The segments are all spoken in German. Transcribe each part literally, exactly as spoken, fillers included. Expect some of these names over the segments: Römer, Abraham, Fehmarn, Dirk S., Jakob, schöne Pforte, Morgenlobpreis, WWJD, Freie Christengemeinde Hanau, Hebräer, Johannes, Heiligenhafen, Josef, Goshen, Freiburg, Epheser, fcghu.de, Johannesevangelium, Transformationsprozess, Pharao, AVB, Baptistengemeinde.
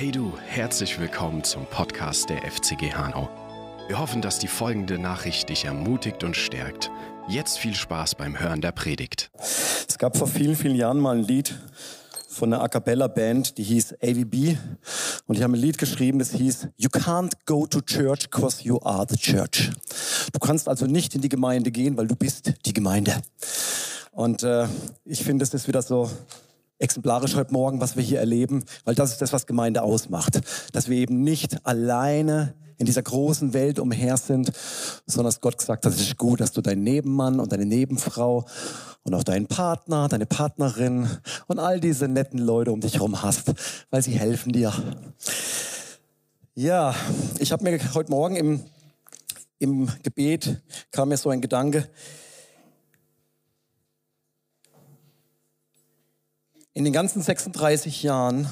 Hey du, herzlich willkommen zum Podcast der F C G Hanau. Wir hoffen, dass die folgende Nachricht dich ermutigt und stärkt. Jetzt viel Spaß beim Hören der Predigt. Es gab vor vielen, vielen Jahren mal ein Lied von einer A-Cappella-Band, die hieß A V B. Und die haben ein Lied geschrieben, das hieß You can't go to church because you are the church. Du kannst also nicht in die Gemeinde gehen, weil du bist die Gemeinde. Und äh, ich finde, das ist wieder so exemplarisch heute Morgen, was wir hier erleben, weil das ist das, was Gemeinde ausmacht. Dass wir eben nicht alleine in dieser großen Welt umher sind, sondern dass Gott gesagt hat, es ist gut, dass du deinen Nebenmann und deine Nebenfrau und auch deinen Partner, deine Partnerin und all diese netten Leute um dich herum hast, weil sie helfen dir. Ja, ich habe mir heute Morgen im, im Gebet, kam mir so ein Gedanke, in den ganzen sechsunddreißig Jahren,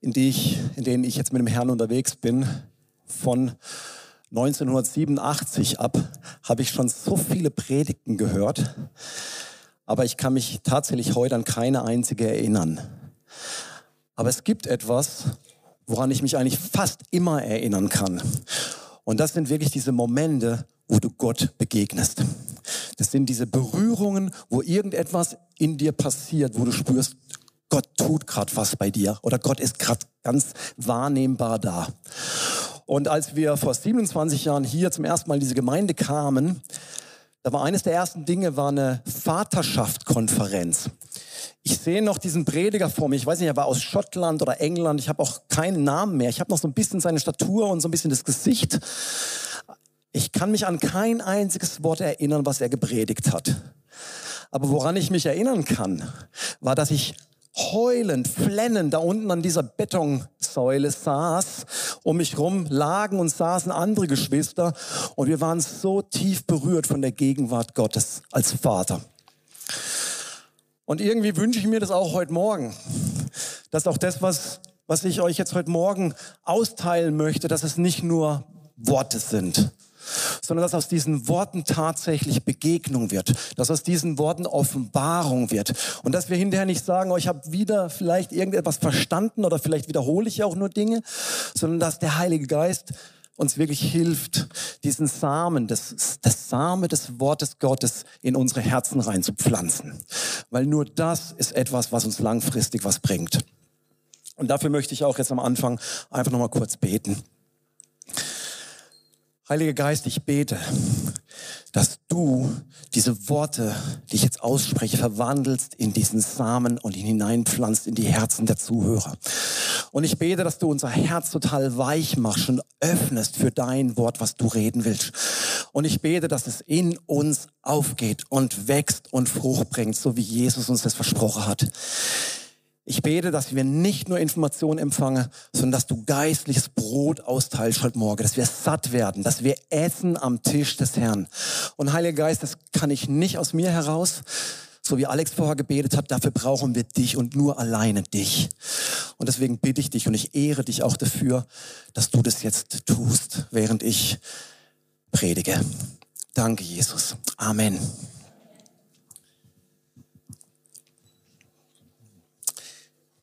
in, die ich, in denen ich jetzt mit dem Herrn unterwegs bin, von neunzehnhundertsiebenundachtzig ab, habe ich schon so viele Predigten gehört, aber ich kann mich tatsächlich heute an keine einzige erinnern. Aber es gibt etwas, woran ich mich eigentlich fast immer erinnern kann. Und das sind wirklich diese Momente, wo du Gott begegnest. Das sind diese Berührungen, wo irgendetwas in dir passiert, wo du spürst, Gott tut gerade was bei dir oder Gott ist gerade ganz wahrnehmbar da. Und als wir vor siebenundzwanzig Jahren hier zum ersten Mal in diese Gemeinde kamen, da war eines der ersten Dinge, war eine Vaterschaftskonferenz. Ich sehe noch diesen Prediger vor mir, ich weiß nicht, er war aus Schottland oder England, ich habe auch keinen Namen mehr, ich habe noch so ein bisschen seine Statur und so ein bisschen das Gesicht. Ich kann mich an kein einziges Wort erinnern, was er gepredigt hat. Aber woran ich mich erinnern kann, war, dass ich heulend, flennend da unten an dieser Betonsäule saß. Um mich rum lagen und saßen andere Geschwister. Und wir waren so tief berührt von der Gegenwart Gottes als Vater. Und irgendwie wünsche ich mir das auch heute Morgen. Dass auch das, was, was ich euch jetzt heute Morgen austeilen möchte, dass es nicht nur Worte sind, sondern dass aus diesen Worten tatsächlich Begegnung wird, dass aus diesen Worten Offenbarung wird und dass wir hinterher nicht sagen, oh, ich habe wieder vielleicht irgendetwas verstanden oder vielleicht wiederhole ich ja auch nur Dinge, sondern dass der Heilige Geist uns wirklich hilft, diesen Samen, das, das Same des Wortes Gottes in unsere Herzen reinzupflanzen, weil nur das ist etwas, was uns langfristig was bringt. Und dafür möchte ich auch jetzt am Anfang einfach nochmal kurz beten. Heiliger Geist, ich bete, dass du diese Worte, die ich jetzt ausspreche, verwandelst in diesen Samen und ihn hineinpflanzt in die Herzen der Zuhörer. Und ich bete, dass du unser Herz total weich machst und öffnest für dein Wort, was du reden willst. Und ich bete, dass es in uns aufgeht und wächst und Frucht bringt, so wie Jesus uns das versprochen hat. Ich bete, dass wir nicht nur Informationen empfangen, sondern dass du geistliches Brot austeilst heute Morgen, dass wir satt werden, dass wir essen am Tisch des Herrn. Und Heiliger Geist, das kann ich nicht aus mir heraus, so wie Alex vorher gebetet hat, dafür brauchen wir dich und nur alleine dich. Und deswegen bitte ich dich und ich ehre dich auch dafür, dass du das jetzt tust, während ich predige. Danke, Jesus. Amen.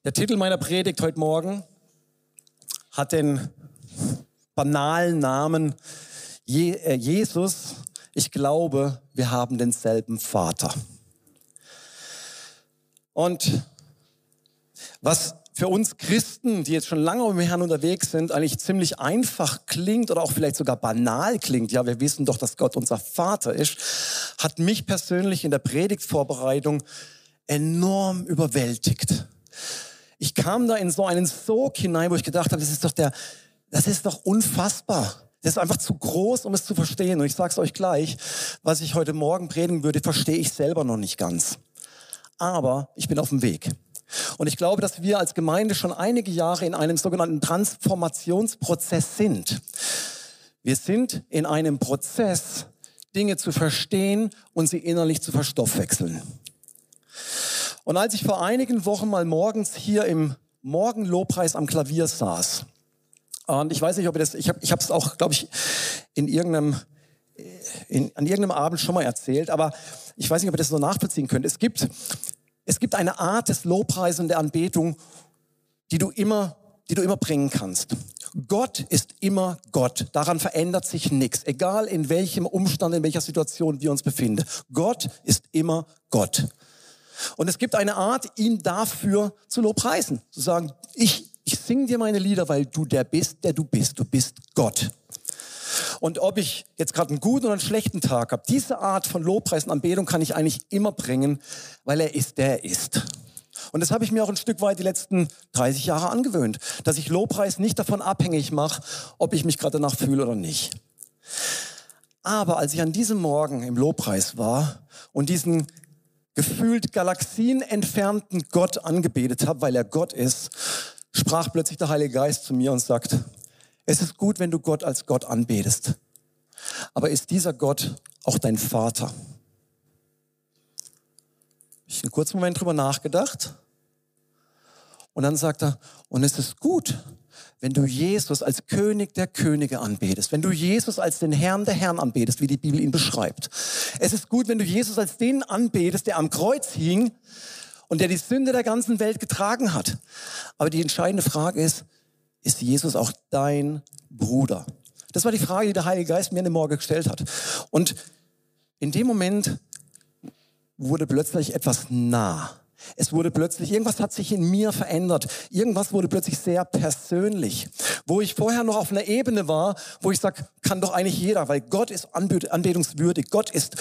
Der Titel meiner Predigt heute Morgen hat den banalen Namen Je, äh, Jesus, ich glaube, wir haben denselben Vater. Und was für uns Christen, die jetzt schon lange mit dem Herrn unterwegs sind, eigentlich ziemlich einfach klingt oder auch vielleicht sogar banal klingt, ja, wir wissen doch, dass Gott unser Vater ist, hat mich persönlich in der Predigtvorbereitung enorm überwältigt. Ich kam da in so einen Sog hinein, wo ich gedacht habe, das ist doch der, das ist doch unfassbar. Das ist einfach zu groß, um es zu verstehen. Und ich sage es euch gleich, was ich heute Morgen predigen würde, verstehe ich selber noch nicht ganz. Aber ich bin auf dem Weg. Und ich glaube, dass wir als Gemeinde schon einige Jahre in einem sogenannten Transformationsprozess sind. Wir sind in einem Prozess, Dinge zu verstehen und sie innerlich zu verstoffwechseln. Und als ich vor einigen Wochen mal morgens hier im Morgenlobpreis am Klavier saß, und ich weiß nicht, ob ihr das, ich habe ich habe es auch, glaube ich, in irgendeinem, in, an irgendeinem Abend schon mal erzählt, aber ich weiß nicht, ob ihr das so nachvollziehen könnt. Es gibt, es gibt eine Art des Lobpreis und der Anbetung, die du immer die du immer bringen kannst. Gott ist immer Gott. Daran verändert sich nichts, egal in welchem Umstand, in welcher Situation wir uns befinden. Gott ist immer Gott. Und es gibt eine Art, ihn dafür zu lobpreisen. Zu sagen, ich, ich singe dir meine Lieder, weil du der bist, der du bist. Du bist Gott. Und ob ich jetzt gerade einen guten oder einen schlechten Tag habe, diese Art von Lobpreis und Anbetung kann ich eigentlich immer bringen, weil er ist, der er ist. Und das habe ich mir auch ein Stück weit die letzten dreißig Jahre angewöhnt, dass ich Lobpreis nicht davon abhängig mache, ob ich mich gerade danach fühle oder nicht. Aber als ich an diesem Morgen im Lobpreis war und diesen gefühlt galaxienentfernten Gott angebetet habe, weil er Gott ist, sprach plötzlich der Heilige Geist zu mir und sagt: Es ist gut, wenn du Gott als Gott anbetest. Aber ist dieser Gott auch dein Vater? Ich habe einen kurzen Moment drüber nachgedacht. Und dann sagt er, und es ist gut, wenn du Jesus als König der Könige anbetest. Wenn du Jesus als den Herrn der Herren anbetest, wie die Bibel ihn beschreibt. Es ist gut, wenn du Jesus als den anbetest, der am Kreuz hing und der die Sünde der ganzen Welt getragen hat. Aber die entscheidende Frage ist, ist Jesus auch dein Bruder? Das war die Frage, die der Heilige Geist mir an dem Morgen gestellt hat. Und in dem Moment wurde plötzlich etwas nah. Es wurde plötzlich, irgendwas hat sich in mir verändert. Irgendwas wurde plötzlich sehr persönlich. Wo ich vorher noch auf einer Ebene war, wo ich sage, kann doch eigentlich jeder, weil Gott ist anbetungswürdig. Gott ist,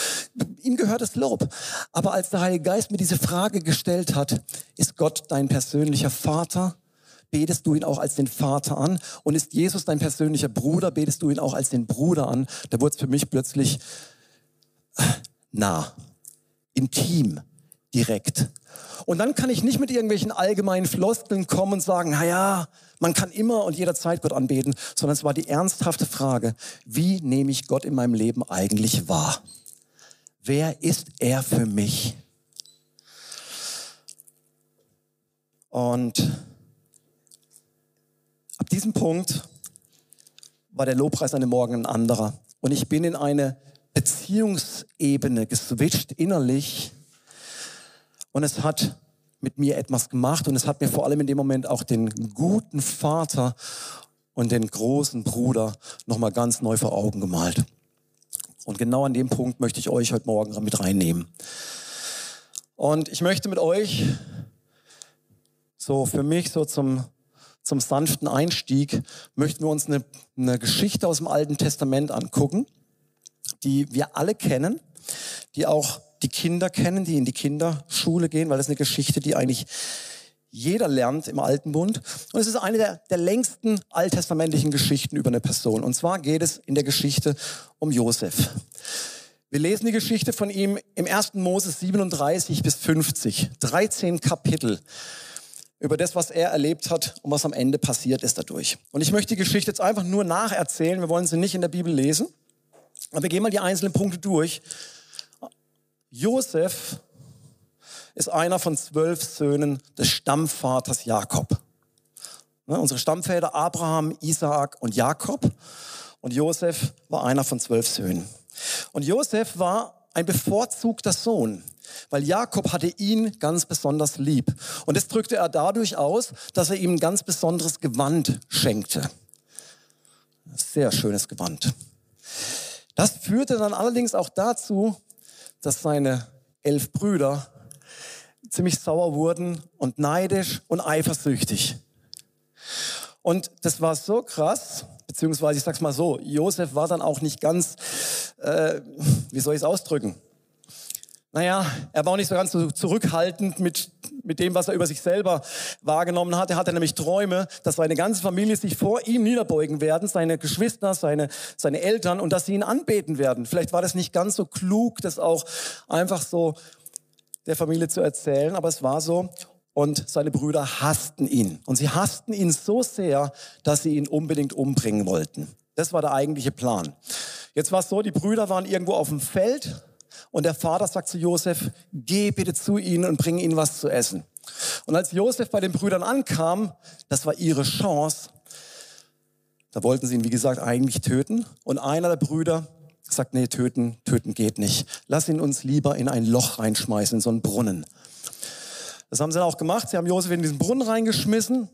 ihm gehört das Lob. Aber als der Heilige Geist mir diese Frage gestellt hat, ist Gott dein persönlicher Vater? Betest du ihn auch als den Vater an? Und ist Jesus dein persönlicher Bruder? Betest du ihn auch als den Bruder an? Da wurde es für mich plötzlich nah, intim, direkt. Und dann kann ich nicht mit irgendwelchen allgemeinen Floskeln kommen und sagen, naja, man kann immer und jederzeit Gott anbeten, sondern es war die ernsthafte Frage, wie nehme ich Gott in meinem Leben eigentlich wahr? Wer ist er für mich? Und ab diesem Punkt war der Lobpreis an dem Morgen ein anderer. Und ich bin in eine Beziehungsebene geswitcht innerlich. Und es hat mit mir etwas gemacht. Und es hat mir vor allem in dem Moment auch den guten Vater und den großen Bruder nochmal ganz neu vor Augen gemalt. Und genau an dem Punkt möchte ich euch heute Morgen mit reinnehmen. Und ich möchte mit euch so für mich so zum... Zum sanften Einstieg möchten wir uns eine, eine Geschichte aus dem Alten Testament angucken, die wir alle kennen, die auch die Kinder kennen, die in die Kinderschule gehen, weil das ist eine Geschichte, die eigentlich jeder lernt im Alten Bund. Und es ist eine der, der längsten alttestamentlichen Geschichten über eine Person. Und zwar geht es in der Geschichte um Josef. Wir lesen die Geschichte von ihm im ersten Mose siebenunddreißig bis fünfzig, dreizehn Kapitel. Über das, was er erlebt hat und was am Ende passiert ist dadurch. Und ich möchte die Geschichte jetzt einfach nur nacherzählen. Wir wollen sie nicht in der Bibel lesen. Aber wir gehen mal die einzelnen Punkte durch. Josef ist einer von zwölf Söhnen des Stammvaters Jakob. Ne, unsere Stammväter Abraham, Isaak und Jakob. Und Josef war einer von zwölf Söhnen. Und Josef war ein bevorzugter Sohn. Weil Jakob hatte ihn ganz besonders lieb. Und das drückte er dadurch aus, dass er ihm ein ganz besonderes Gewand schenkte. Sehr schönes Gewand. Das führte dann allerdings auch dazu, dass seine elf Brüder ziemlich sauer wurden und neidisch und eifersüchtig. Und das war so krass, beziehungsweise ich sag's mal so, Josef war dann auch nicht ganz, äh, wie soll ich es ausdrücken? Naja, er war auch nicht so ganz so zurückhaltend mit, mit dem, was er über sich selber wahrgenommen hat. Er hatte nämlich Träume, dass seine ganze Familie sich vor ihm niederbeugen werden, seine Geschwister, seine, seine Eltern, und dass sie ihn anbeten werden. Vielleicht war das nicht ganz so klug, das auch einfach so der Familie zu erzählen, aber es war so. Und seine Brüder hassten ihn. Und sie hassten ihn so sehr, dass sie ihn unbedingt umbringen wollten. Das war der eigentliche Plan. Jetzt war es so, die Brüder waren irgendwo auf dem Feld. Und der Vater sagt zu Josef, geh bitte zu ihnen und bring ihnen was zu essen. Und als Josef bei den Brüdern ankam, das war ihre Chance, da wollten sie ihn, wie gesagt, eigentlich töten. Und einer der Brüder sagt, nee, töten, töten geht nicht. Lass ihn uns lieber in ein Loch reinschmeißen, in so einen Brunnen. Das haben sie dann auch gemacht. Sie haben Josef in diesen Brunnen reingeschmissen,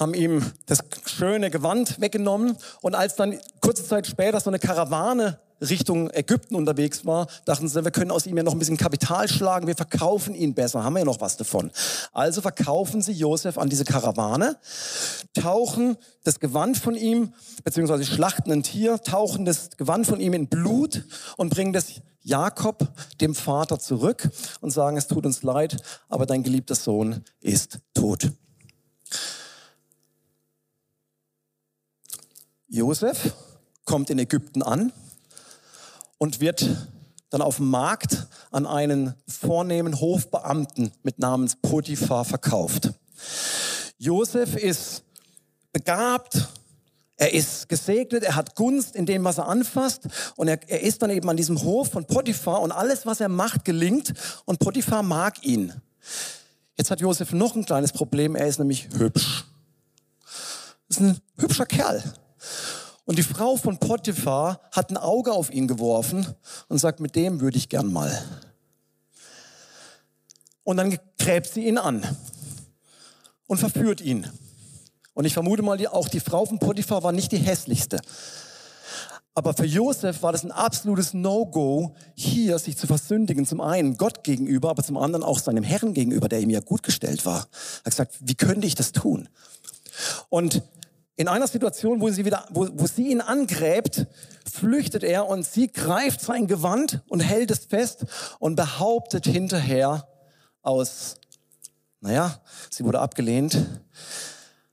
haben ihm das schöne Gewand weggenommen. Und als dann kurze Zeit später so eine Karawane Richtung Ägypten unterwegs war, dachten sie, wir können aus ihm ja noch ein bisschen Kapital schlagen, wir verkaufen ihn besser, haben wir ja noch was davon. Also verkaufen sie Josef an diese Karawane, tauchen das Gewand von ihm, beziehungsweise schlachten ein Tier, tauchen das Gewand von ihm in Blut und bringen das Jakob, dem Vater, zurück und sagen, es tut uns leid, aber dein geliebter Sohn ist tot. Josef kommt in Ägypten an und wird dann auf dem Markt an einen vornehmen Hofbeamten mit Namens Potiphar verkauft. Josef ist begabt, er ist gesegnet, er hat Gunst in dem, was er anfasst. Und er, er ist dann eben an diesem Hof von Potiphar und alles, was er macht, gelingt. Und Potiphar mag ihn. Jetzt hat Josef noch ein kleines Problem, er ist nämlich hübsch. Ist ein hübscher Kerl. Und die Frau von Potiphar hat ein Auge auf ihn geworfen und sagt, mit dem würde ich gern mal. Und dann gräbt sie ihn an und verführt ihn. Und ich vermute mal, auch die Frau von Potiphar war nicht die hässlichste. Aber für Josef war das ein absolutes No-Go, hier sich zu versündigen. Zum einen Gott gegenüber, aber zum anderen auch seinem Herrn gegenüber, der ihm ja gut gestellt war. Er hat gesagt, wie könnte ich das tun? Und in einer Situation, wo sie, wieder, wo, wo sie ihn angräbt, flüchtet er und sie greift sein Gewand und hält es fest und behauptet hinterher aus, naja, sie wurde abgelehnt,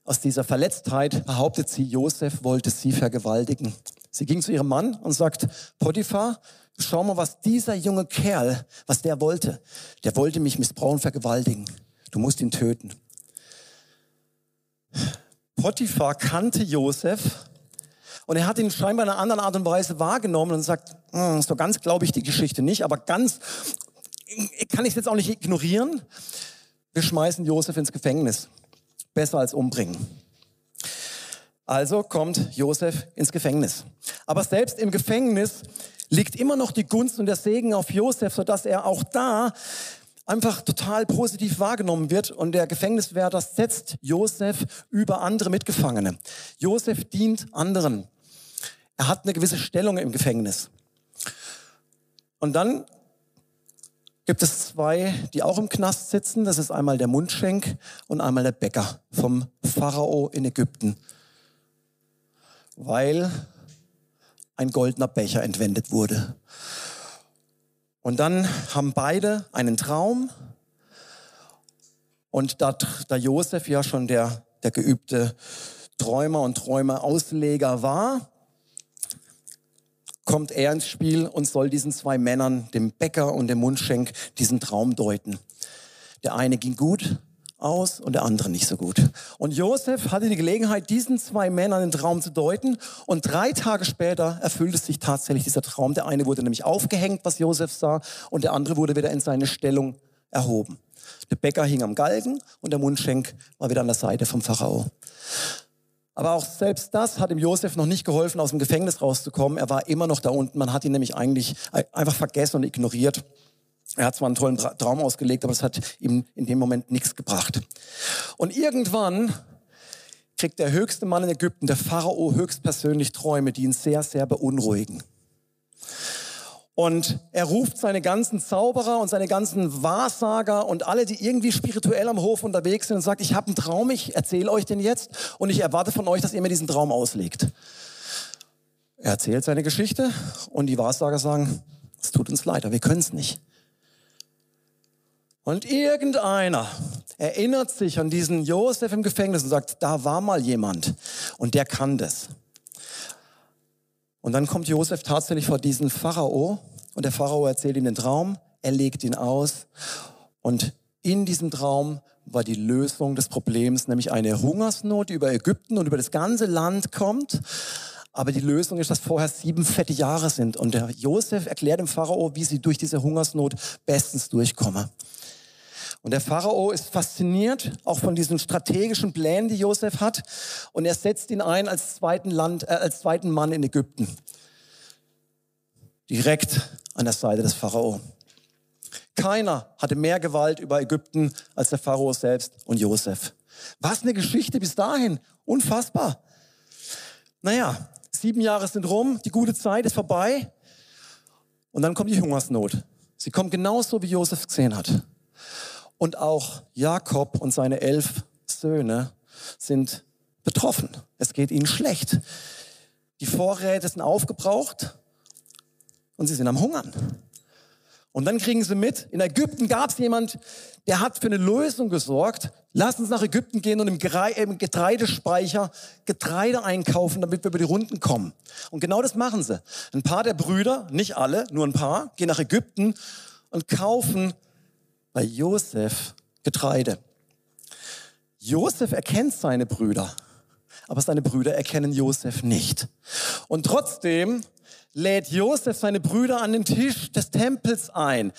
aus dieser Verletztheit behauptet sie, Josef wollte sie vergewaltigen. Sie ging zu ihrem Mann und sagt, Potiphar, schau mal, was dieser junge Kerl, was der wollte. Der wollte mich missbrauchen, vergewaltigen. Du musst ihn töten. Potiphar kannte Josef und er hat ihn scheinbar in einer anderen Art und Weise wahrgenommen und sagt, so ganz glaube ich die Geschichte nicht, aber ganz kann ich es jetzt auch nicht ignorieren. Wir schmeißen Josef ins Gefängnis. Besser als umbringen. Also kommt Josef ins Gefängnis. Aber selbst im Gefängnis liegt immer noch die Gunst und der Segen auf Josef, sodass er auch da einfach total positiv wahrgenommen wird und der Gefängniswärter setzt Josef über andere Mitgefangene. Josef dient anderen. Er hat eine gewisse Stellung im Gefängnis. Und dann gibt es zwei, die auch im Knast sitzen. Das ist einmal der Mundschenk und einmal der Bäcker vom Pharao in Ägypten, weil ein goldener Becher entwendet wurde. Und dann haben beide einen Traum und da, da Josef ja schon der, der geübte Träumer und Träumerausleger war, kommt er ins Spiel und soll diesen zwei Männern, dem Bäcker und dem Mundschenk, diesen Traum deuten. Der eine ging gut aus und der andere nicht so gut. Und Josef hatte die Gelegenheit, diesen zwei Männern den Traum zu deuten und drei Tage später erfüllte sich tatsächlich dieser Traum. Der eine wurde nämlich aufgehängt, was Josef sah, und der andere wurde wieder in seine Stellung erhoben. Der Bäcker hing am Galgen und der Mundschenk war wieder an der Seite vom Pharao. Aber auch selbst das hat ihm Josef noch nicht geholfen, aus dem Gefängnis rauszukommen. Er war immer noch da unten. Man hat ihn nämlich eigentlich einfach vergessen und ignoriert. Er hat zwar einen tollen Traum ausgelegt, aber das hat ihm in dem Moment nichts gebracht. Und irgendwann kriegt der höchste Mann in Ägypten, der Pharao, höchstpersönlich Träume, die ihn sehr, sehr beunruhigen. Und er ruft seine ganzen Zauberer und seine ganzen Wahrsager und alle, die irgendwie spirituell am Hof unterwegs sind und sagt, ich habe einen Traum, ich erzähle euch den jetzt und ich erwarte von euch, dass ihr mir diesen Traum auslegt. Er erzählt seine Geschichte und die Wahrsager sagen, es tut uns leid, aber wir können es nicht. Und irgendeiner erinnert sich an diesen Josef im Gefängnis und sagt, da war mal jemand und der kann das. Und dann kommt Josef tatsächlich vor diesen Pharao und der Pharao erzählt ihm den Traum, er legt ihn aus und in diesem Traum war die Lösung des Problems, nämlich eine Hungersnot, die über Ägypten und über das ganze Land kommt. Aber die Lösung ist, dass vorher sieben fette Jahre sind und der Josef erklärt dem Pharao, wie sie durch diese Hungersnot bestens durchkomme. Und der Pharao ist fasziniert, auch von diesen strategischen Plänen, die Josef hat. Und er setzt ihn ein als zweiten, Land, äh, als zweiten Mann in Ägypten. Direkt an der Seite des Pharao. Keiner hatte mehr Gewalt über Ägypten als der Pharao selbst und Josef. Was eine Geschichte bis dahin. Unfassbar. Naja, sieben Jahre sind rum, die gute Zeit ist vorbei. Und dann kommt die Hungersnot. Sie kommt genauso, wie Josef gesehen hat. Und auch Jakob und seine elf Söhne sind betroffen. Es geht ihnen schlecht. Die Vorräte sind aufgebraucht und sie sind am Hungern. Und dann kriegen sie mit, in Ägypten gab es jemand, der hat für eine Lösung gesorgt. Lass uns nach Ägypten gehen und im Getreidespeicher Getreide einkaufen, damit wir über die Runden kommen. Und genau das machen sie. Ein paar der Brüder, nicht alle, nur ein paar, gehen nach Ägypten und kaufen bei Josef Getreide. Josef erkennt seine Brüder, aber seine Brüder erkennen Josef nicht. Und trotzdem lädt Josef seine Brüder an den Tisch des Tempels ein.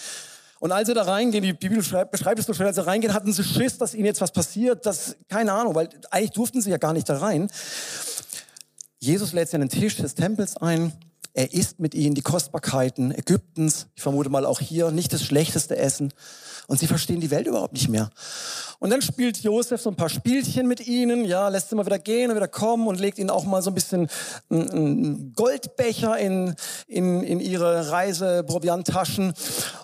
Und als sie da reingehen, die Bibel beschreibt es so schön, als sie reingehen, hatten sie Schiss, dass ihnen jetzt was passiert, dass, keine Ahnung, weil eigentlich durften sie ja gar nicht da rein. Jesus lädt sie an den Tisch des Tempels ein. Er isst mit ihnen die Kostbarkeiten Ägyptens. Ich vermute mal auch hier nicht das schlechteste Essen. Und sie verstehen die Welt überhaupt nicht mehr. Und dann spielt Josef so ein paar Spielchen mit ihnen. Ja, lässt sie mal wieder gehen und wieder kommen und legt ihnen auch mal so ein bisschen einen Goldbecher in, in, in ihre Reiseprovianttaschen.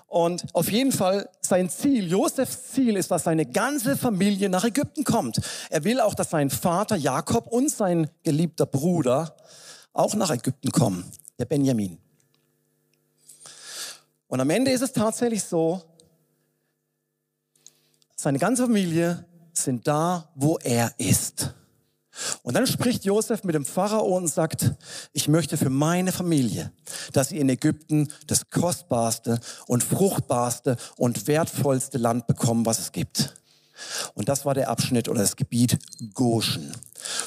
Und auf jeden Fall sein Ziel, Josefs Ziel ist, dass seine ganze Familie nach Ägypten kommt. Er will auch, dass sein Vater Jakob und sein geliebter Bruder auch nach Ägypten kommen. Der Benjamin. Und am Ende ist es tatsächlich so, seine ganze Familie sind da, wo er ist. Und dann spricht Josef mit dem Pharao und sagt, ich möchte für meine Familie, dass sie in Ägypten das kostbarste und fruchtbarste und wertvollste Land bekommen, was es gibt. Und das war der Abschnitt oder das Gebiet Goshen.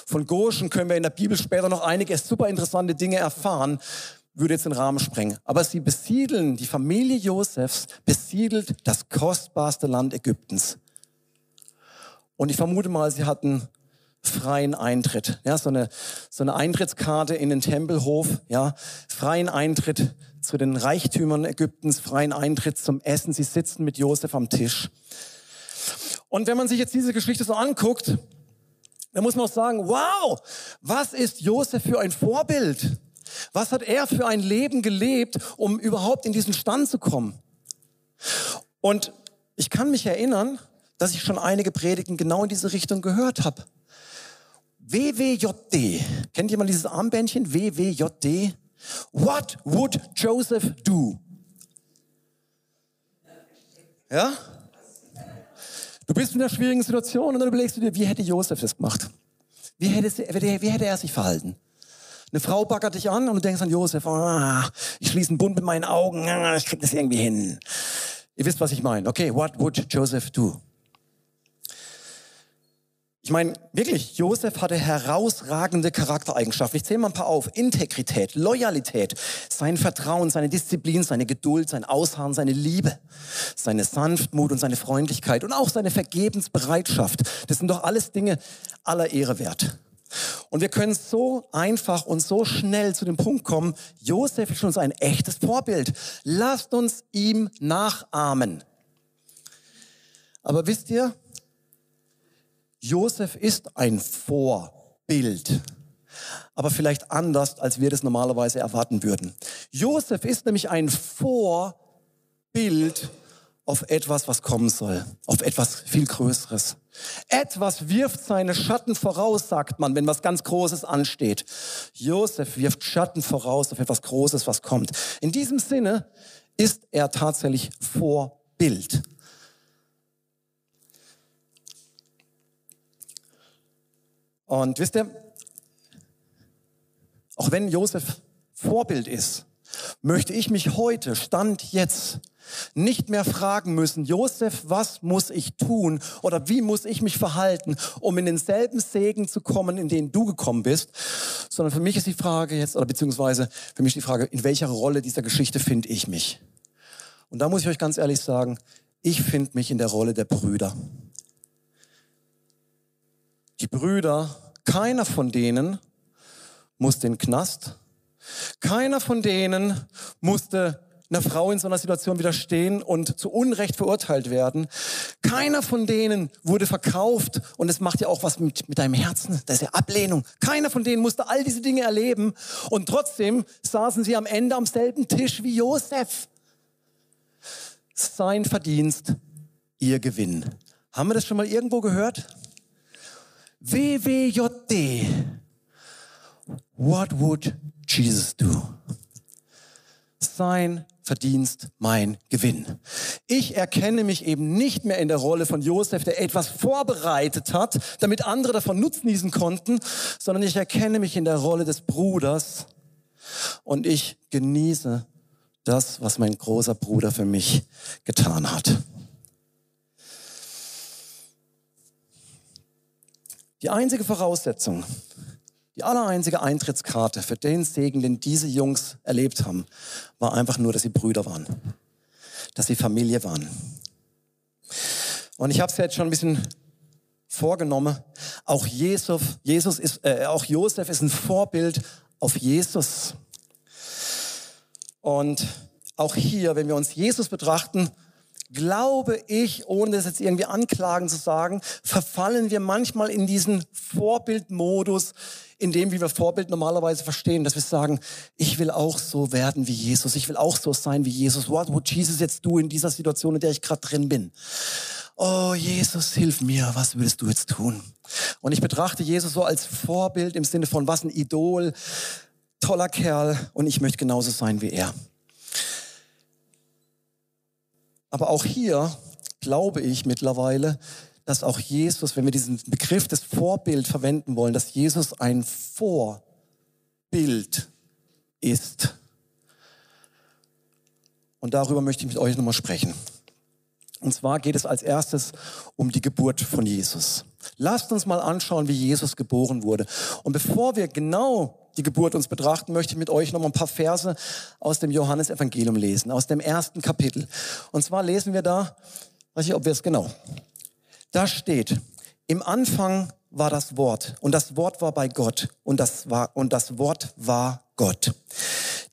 Von Goshen können wir in der Bibel später noch einige super interessante Dinge erfahren, würde jetzt den Rahmen sprengen. Aber sie besiedeln, die Familie Josefs besiedelt das kostbarste Land Ägyptens. Und ich vermute mal, sie hatten freien Eintritt. Ja, so eine, so eine Eintrittskarte in den Tempelhof, ja, freien Eintritt zu den Reichtümern Ägyptens, freien Eintritt zum Essen. Sie sitzen mit Josef am Tisch. Und wenn man sich jetzt diese Geschichte so anguckt, dann muss man auch sagen, wow, was ist Josef für ein Vorbild? Was hat er für ein Leben gelebt, um überhaupt in diesen Stand zu kommen? Und ich kann mich erinnern, dass ich schon einige Predigten genau in diese Richtung gehört habe. W W J D. Kennt jemand dieses Armbändchen? W W J D. What would Joseph do? Ja? Du bist in einer schwierigen Situation und dann überlegst du dir, wie hätte Josef das gemacht? Wie hätte, wie hätte er sich verhalten? Eine Frau baggert dich an und du denkst an Josef, ah, ich schließe einen Bund mit meinen Augen, ah, ich krieg das irgendwie hin. Ihr wisst, was ich meine. Okay, what would Joseph do? Ich meine, wirklich, Josef hatte herausragende Charaktereigenschaften. Ich zähle mal ein paar auf. Integrität, Loyalität, sein Vertrauen, seine Disziplin, seine Geduld, sein Ausharren, seine Liebe, seine Sanftmut und seine Freundlichkeit und auch seine Vergebensbereitschaft. Das sind doch alles Dinge aller Ehre wert. Und wir können so einfach und so schnell zu dem Punkt kommen, Josef ist uns ein echtes Vorbild. Lasst uns ihm nachahmen. Aber wisst ihr, Josef ist ein Vorbild, aber vielleicht anders, als wir das normalerweise erwarten würden. Josef ist nämlich ein Vorbild auf etwas, was kommen soll, auf etwas viel Größeres. Etwas wirft seine Schatten voraus, sagt man, wenn was ganz Großes ansteht. Josef wirft Schatten voraus auf etwas Großes, was kommt. In diesem Sinne ist er tatsächlich Vorbild. Und wisst ihr, auch wenn Josef Vorbild ist, möchte ich mich heute, Stand jetzt, nicht mehr fragen müssen, Josef, was muss ich tun oder wie muss ich mich verhalten, um in denselben Segen zu kommen, in den du gekommen bist, sondern für mich ist die Frage jetzt, oder beziehungsweise für mich die Frage, in welcher Rolle dieser Geschichte finde ich mich? Und da muss ich euch ganz ehrlich sagen, ich finde mich in der Rolle der Brüder. Die Brüder, keiner von denen musste in den Knast, keiner von denen musste einer Frau in so einer Situation widerstehen und zu Unrecht verurteilt werden. Keiner von denen wurde verkauft und es macht ja auch was mit, mit deinem Herzen, das ist ja Ablehnung. Keiner von denen musste all diese Dinge erleben und trotzdem saßen sie am Ende am selben Tisch wie Josef. Sein Verdienst, ihr Gewinn. Haben wir das schon mal irgendwo gehört? W W J D. What would Jesus do? Sein Verdienst, mein Gewinn. Ich erkenne mich eben nicht mehr in der Rolle von Josef, der etwas vorbereitet hat, damit andere davon nutznießen konnten, sondern ich erkenne mich in der Rolle des Bruders und ich genieße das, was mein großer Bruder für mich getan hat. Die einzige Voraussetzung, die allereinzige Eintrittskarte für den Segen, den diese Jungs erlebt haben, war einfach nur, dass sie Brüder waren, dass sie Familie waren. Und ich habe es ja jetzt schon ein bisschen vorgenommen, auch, Jesus, Jesus ist, äh, auch Josef ist ein Vorbild auf Jesus. Und auch hier, wenn wir uns Jesus betrachten, glaube ich, ohne das jetzt irgendwie anklagen zu sagen, verfallen wir manchmal in diesen Vorbildmodus, in dem, wie wir Vorbild normalerweise verstehen, dass wir sagen, ich will auch so werden wie Jesus, ich will auch so sein wie Jesus. What would Jesus jetzt do in dieser Situation, in der ich gerade drin bin? Oh, Jesus, hilf mir, was würdest du jetzt tun? Und ich betrachte Jesus so als Vorbild im Sinne von, was ein Idol, toller Kerl und ich möchte genauso sein wie er. Aber auch hier glaube ich mittlerweile, dass auch Jesus, wenn wir diesen Begriff des Vorbild verwenden wollen, dass Jesus ein Vorbild ist. Und darüber möchte ich mit euch nochmal sprechen. Und zwar geht es als erstes um die Geburt von Jesus. Lasst uns mal anschauen, wie Jesus geboren wurde. Und bevor wir genau die Geburt uns betrachten, möchte ich mit euch noch mal ein paar Verse aus dem Johannesevangelium lesen, aus dem ersten Kapitel. Und zwar lesen wir da, weiß ich, ob wir es genau, da steht, im Anfang war das Wort und das Wort war bei Gott und das war, und das Wort war Gott.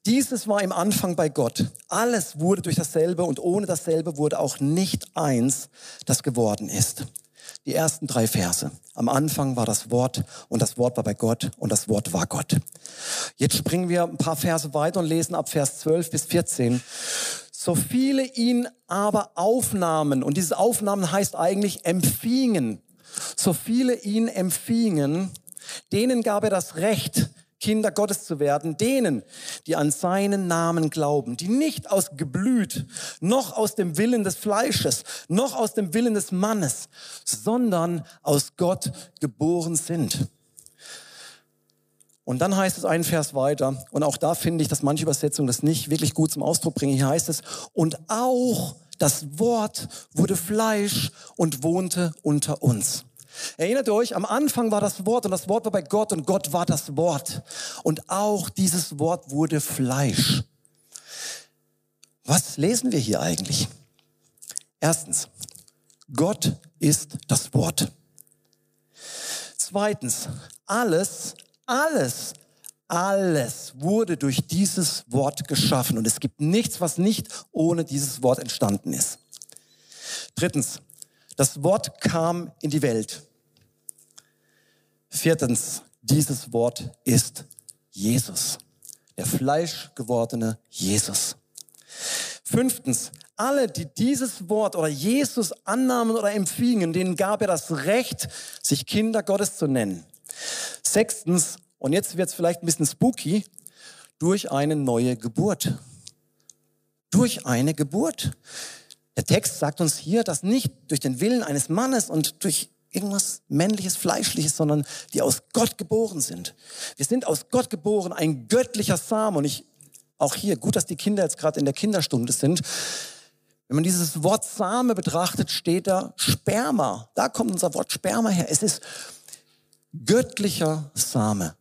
Dieses war im Anfang bei Gott. Alles wurde durch dasselbe und ohne dasselbe wurde auch nicht eins, das geworden ist. Die ersten drei Verse. Am Anfang war das Wort und das Wort war bei Gott und das Wort war Gott. Jetzt springen wir ein paar Verse weiter und lesen ab Vers zwölf bis vierzehn. So viele ihn aber aufnahmen, und dieses Aufnahmen heißt eigentlich empfingen. So viele ihn empfingen, denen gab er das Recht, Kinder Gottes zu werden, denen, die an seinen Namen glauben, die nicht aus Geblüt, noch aus dem Willen des Fleisches, noch aus dem Willen des Mannes, sondern aus Gott geboren sind. Und dann heißt es einen Vers weiter, und auch da finde ich, dass manche Übersetzungen das nicht wirklich gut zum Ausdruck bringen. Hier heißt es, und auch das Wort wurde Fleisch und wohnte unter uns. Erinnert euch, am Anfang war das Wort und das Wort war bei Gott und Gott war das Wort. Und auch dieses Wort wurde Fleisch. Was lesen wir hier eigentlich? Erstens, Gott ist das Wort. Zweitens, alles, alles, alles wurde durch dieses Wort geschaffen. Und es gibt nichts, was nicht ohne dieses Wort entstanden ist. Drittens, das Wort kam in die Welt. Viertens, dieses Wort ist Jesus, der fleischgewordene Jesus. Fünftens, alle, die dieses Wort oder Jesus annahmen oder empfingen, denen gab er das Recht, sich Kinder Gottes zu nennen. Sechstens, und jetzt wird es vielleicht ein bisschen spooky, durch eine neue Geburt. Durch eine Geburt. Der Text sagt uns hier, dass nicht durch den Willen eines Mannes und durch irgendwas Männliches, Fleischliches, sondern die aus Gott geboren sind. Wir sind aus Gott geboren, ein göttlicher Samen. Und ich, auch hier, gut, dass die Kinder jetzt gerade in der Kinderstunde sind. Wenn man dieses Wort Same betrachtet, steht da Sperma. Da kommt unser Wort Sperma her. Es ist göttlicher Same.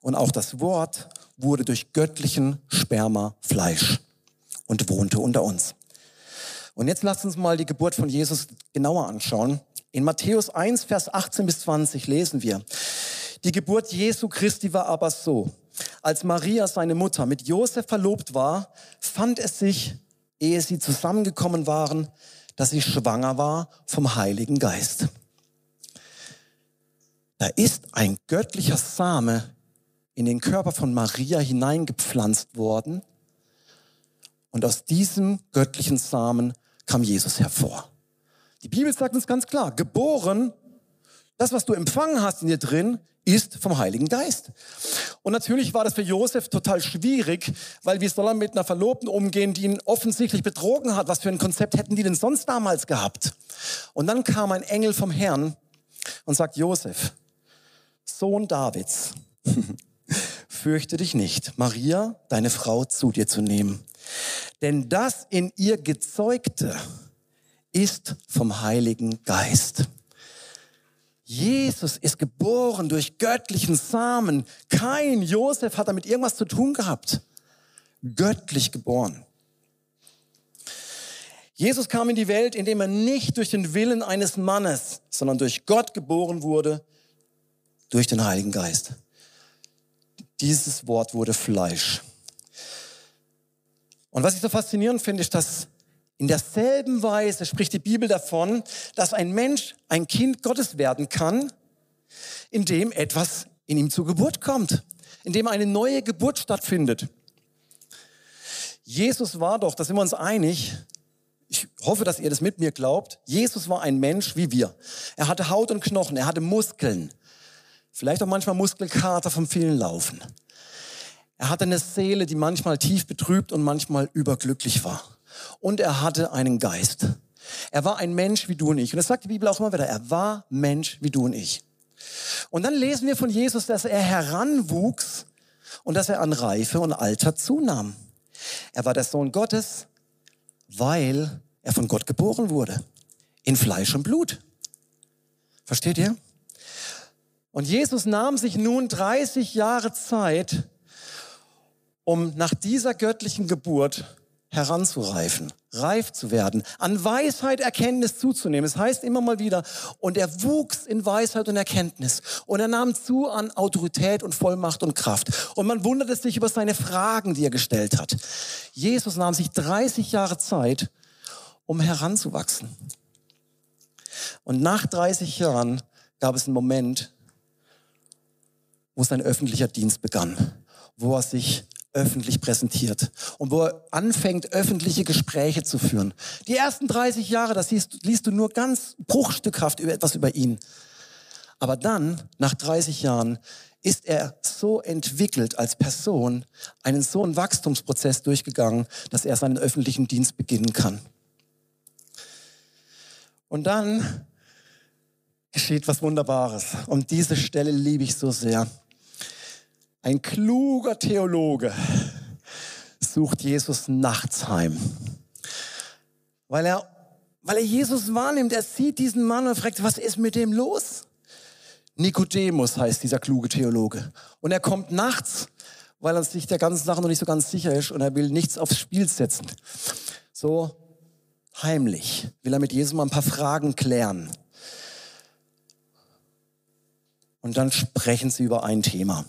Und auch das Wort wurde durch göttlichen Sperma Fleisch und wohnte unter uns. Und jetzt lasst uns mal die Geburt von Jesus genauer anschauen. In Matthäus eins, Vers achtzehn bis zwanzig lesen wir, die Geburt Jesu Christi war aber so, Als Maria, seine Mutter, mit Josef verlobt war, fand es sich, ehe sie zusammengekommen waren, dass sie schwanger war vom Heiligen Geist. Da ist ein göttlicher Same in den Körper von Maria hineingepflanzt worden und aus diesem göttlichen Samen kam Jesus hervor. Die Bibel sagt uns ganz klar, geboren, das, was du empfangen hast in dir drin, ist vom Heiligen Geist. Und natürlich war das für Josef total schwierig, weil wie soll er mit einer Verlobten umgehen, die ihn offensichtlich betrogen hat? Was für ein Konzept hätten die denn sonst damals gehabt? Und dann kam ein Engel vom Herrn und sagt, Josef, Sohn Davids, fürchte dich nicht, Maria, deine Frau, zu dir zu nehmen. Denn das in ihr Gezeugte ist vom Heiligen Geist. Jesus ist geboren durch göttlichen Samen. Kein Josef hat damit irgendwas zu tun gehabt. Göttlich geboren. Jesus kam in die Welt, indem er nicht durch den Willen eines Mannes, sondern durch Gott geboren wurde, durch den Heiligen Geist. Dieses Wort wurde Fleisch. Und was ich so faszinierend finde, ist, dass in derselben Weise spricht die Bibel davon, dass ein Mensch ein Kind Gottes werden kann, indem etwas in ihm zur Geburt kommt, indem eine neue Geburt stattfindet. Jesus war doch, da sind wir uns einig, ich hoffe, dass ihr das mit mir glaubt, Jesus war ein Mensch wie wir. Er hatte Haut und Knochen, er hatte Muskeln, vielleicht auch manchmal Muskelkater vom vielen Laufen. Er hatte eine Seele, die manchmal tief betrübt und manchmal überglücklich war. Und er hatte einen Geist. Er war ein Mensch wie du und ich. Und das sagt die Bibel auch immer wieder. Er war Mensch wie du und ich. Und dann lesen wir von Jesus, dass er heranwuchs und dass er an Reife und Alter zunahm. Er war der Sohn Gottes, weil er von Gott geboren wurde. In Fleisch und Blut. Versteht ihr? Und Jesus nahm sich nun dreißig Jahre Zeit, um nach dieser göttlichen Geburt heranzureifen, reif zu werden, an Weisheit, Erkenntnis zuzunehmen. Es heißt immer mal wieder, und er wuchs in Weisheit und Erkenntnis. Und er nahm zu an Autorität und Vollmacht und Kraft. Und man wunderte sich über seine Fragen, die er gestellt hat. Jesus nahm sich dreißig Jahre Zeit, um heranzuwachsen. Und nach dreißig Jahren gab es einen Moment, wo sein öffentlicher Dienst begann, wo er sich öffentlich präsentiert und wo er anfängt, öffentliche Gespräche zu führen. Die ersten dreißig Jahre, das liest, liest du nur ganz bruchstückhaft über etwas über ihn. Aber dann, nach dreißig Jahren, ist er so entwickelt als Person, einen so einen Wachstumsprozess durchgegangen, dass er seinen öffentlichen Dienst beginnen kann. Und dann geschieht was Wunderbares. Und diese Stelle liebe ich so sehr. Ein kluger Theologe sucht Jesus nachts heim, weil er, weil er Jesus wahrnimmt. Er sieht diesen Mann und fragt, was ist mit dem los? Nikodemus heißt dieser kluge Theologe. Und er kommt nachts, weil er sich der ganzen Sache noch nicht so ganz sicher ist und er will nichts aufs Spiel setzen. So heimlich will er mit Jesus mal ein paar Fragen klären. Und dann sprechen sie über ein Thema.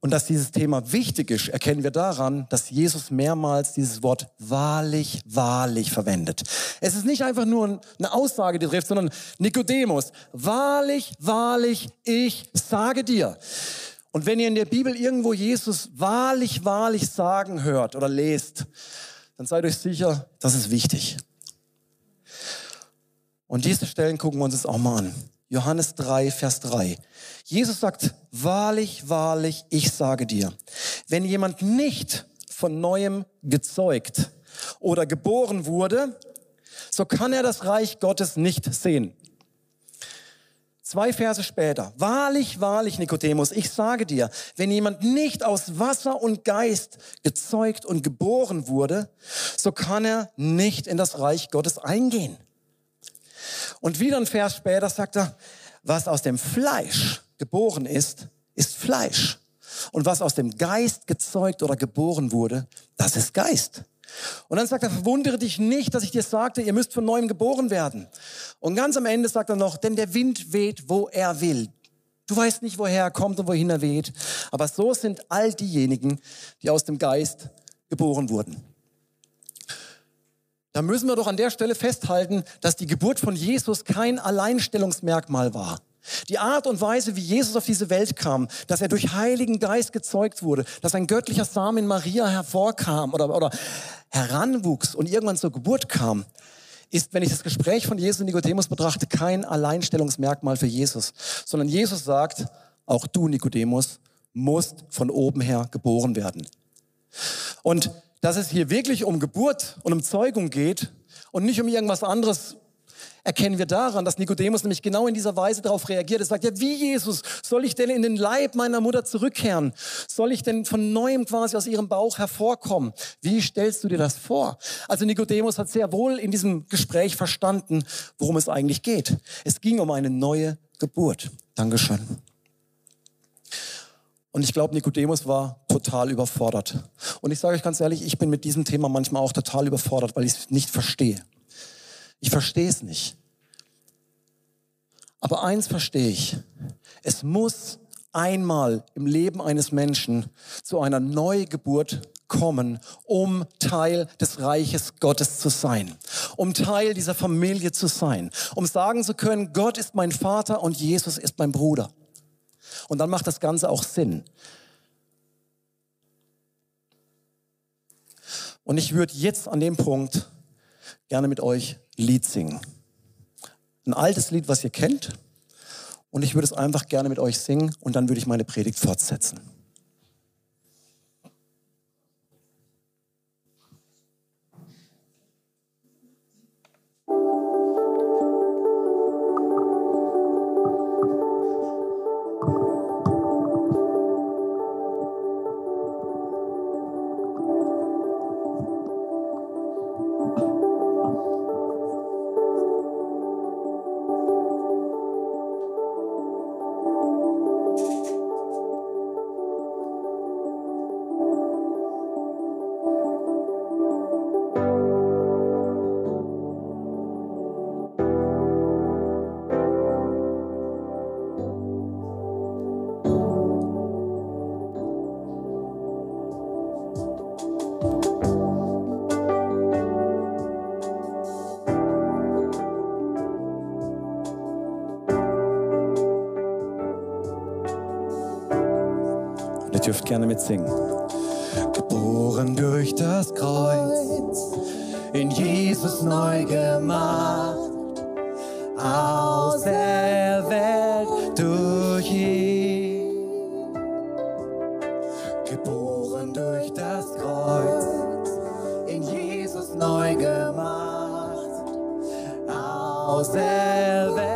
Und dass dieses Thema wichtig ist, erkennen wir daran, dass Jesus mehrmals dieses Wort wahrlich, wahrlich verwendet. Es ist nicht einfach nur eine Aussage, die trifft, sondern Nikodemus, wahrlich, wahrlich, ich sage dir. Und wenn ihr in der Bibel irgendwo Jesus wahrlich, wahrlich sagen hört oder lest, dann seid euch sicher, das ist wichtig. Und diese Stellen gucken wir uns jetzt auch mal an. Johannes drei, Vers drei. Jesus sagt, wahrlich, wahrlich, ich sage dir, wenn jemand nicht von Neuem gezeugt oder geboren wurde, so kann er das Reich Gottes nicht sehen. Zwei Verse später. Wahrlich, wahrlich, Nikodemus, ich sage dir, wenn jemand nicht aus Wasser und Geist gezeugt und geboren wurde, so kann er nicht in das Reich Gottes eingehen. Und wieder ein Vers später sagt er, was aus dem Fleisch geboren ist, ist Fleisch. Und was aus dem Geist gezeugt oder geboren wurde, das ist Geist. Und dann sagt er, verwundere dich nicht, dass ich dir sagte, ihr müsst von Neuem geboren werden. Und ganz am Ende sagt er noch, denn der Wind weht, wo er will. Du weißt nicht, woher er kommt und wohin er weht. Aber so sind all diejenigen, die aus dem Geist geboren wurden. Da müssen wir doch an der Stelle festhalten, dass die Geburt von Jesus kein Alleinstellungsmerkmal war. Die Art und Weise, wie Jesus auf diese Welt kam, dass er durch Heiligen Geist gezeugt wurde, dass ein göttlicher Samen in Maria hervorkam oder, oder heranwuchs und irgendwann zur Geburt kam, ist, wenn ich das Gespräch von Jesus und Nikodemus betrachte, kein Alleinstellungsmerkmal für Jesus, sondern Jesus sagt, auch du, Nikodemus, musst von oben her geboren werden. Und dass es hier wirklich um Geburt und um Zeugung geht und nicht um irgendwas anderes, erkennen wir daran, dass Nikodemus nämlich genau in dieser Weise darauf reagiert. Er sagt, ja, wie Jesus, soll ich denn in den Leib meiner Mutter zurückkehren? Soll ich denn von Neuem quasi aus ihrem Bauch hervorkommen? Wie stellst du dir das vor? Also Nikodemus hat sehr wohl in diesem Gespräch verstanden, worum es eigentlich geht. Es ging um eine neue Geburt. Dankeschön. Und ich glaube, Nikodemus war total überfordert. Und ich sage euch ganz ehrlich, ich bin mit diesem Thema manchmal auch total überfordert, weil ich es nicht verstehe. Ich verstehe es nicht. Aber eins verstehe ich. Es muss einmal im Leben eines Menschen zu einer Neugeburt kommen, um Teil des Reiches Gottes zu sein, um Teil dieser Familie zu sein, um sagen zu können, Gott ist mein Vater und Jesus ist mein Bruder. Und dann macht das Ganze auch Sinn. Und ich würde jetzt an dem Punkt gerne mit euch Lied singen. Ein altes Lied, was ihr kennt. Und ich würde es einfach gerne mit euch singen und dann würde ich meine Predigt fortsetzen. Ihr dürft gerne mitsingen. Geboren durch das Kreuz, in Jesus neu gemacht, auserwählt durch ihn. Geboren durch das Kreuz, in Jesus neu gemacht, auserwählt.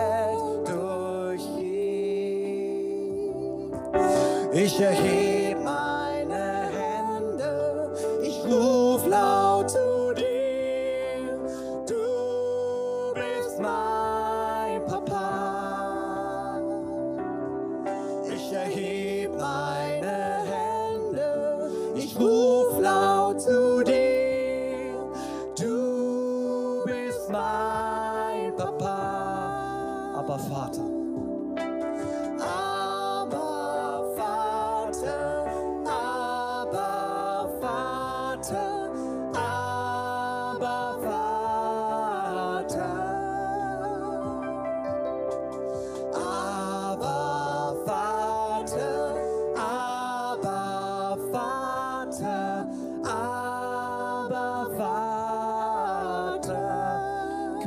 Ich erhebe meine Hände, ich ruf laut zu dir, du bist mein Papa. Ich erhebe meine Hände, ich ruf laut zu dir, du bist mein Papa. Aber Vater.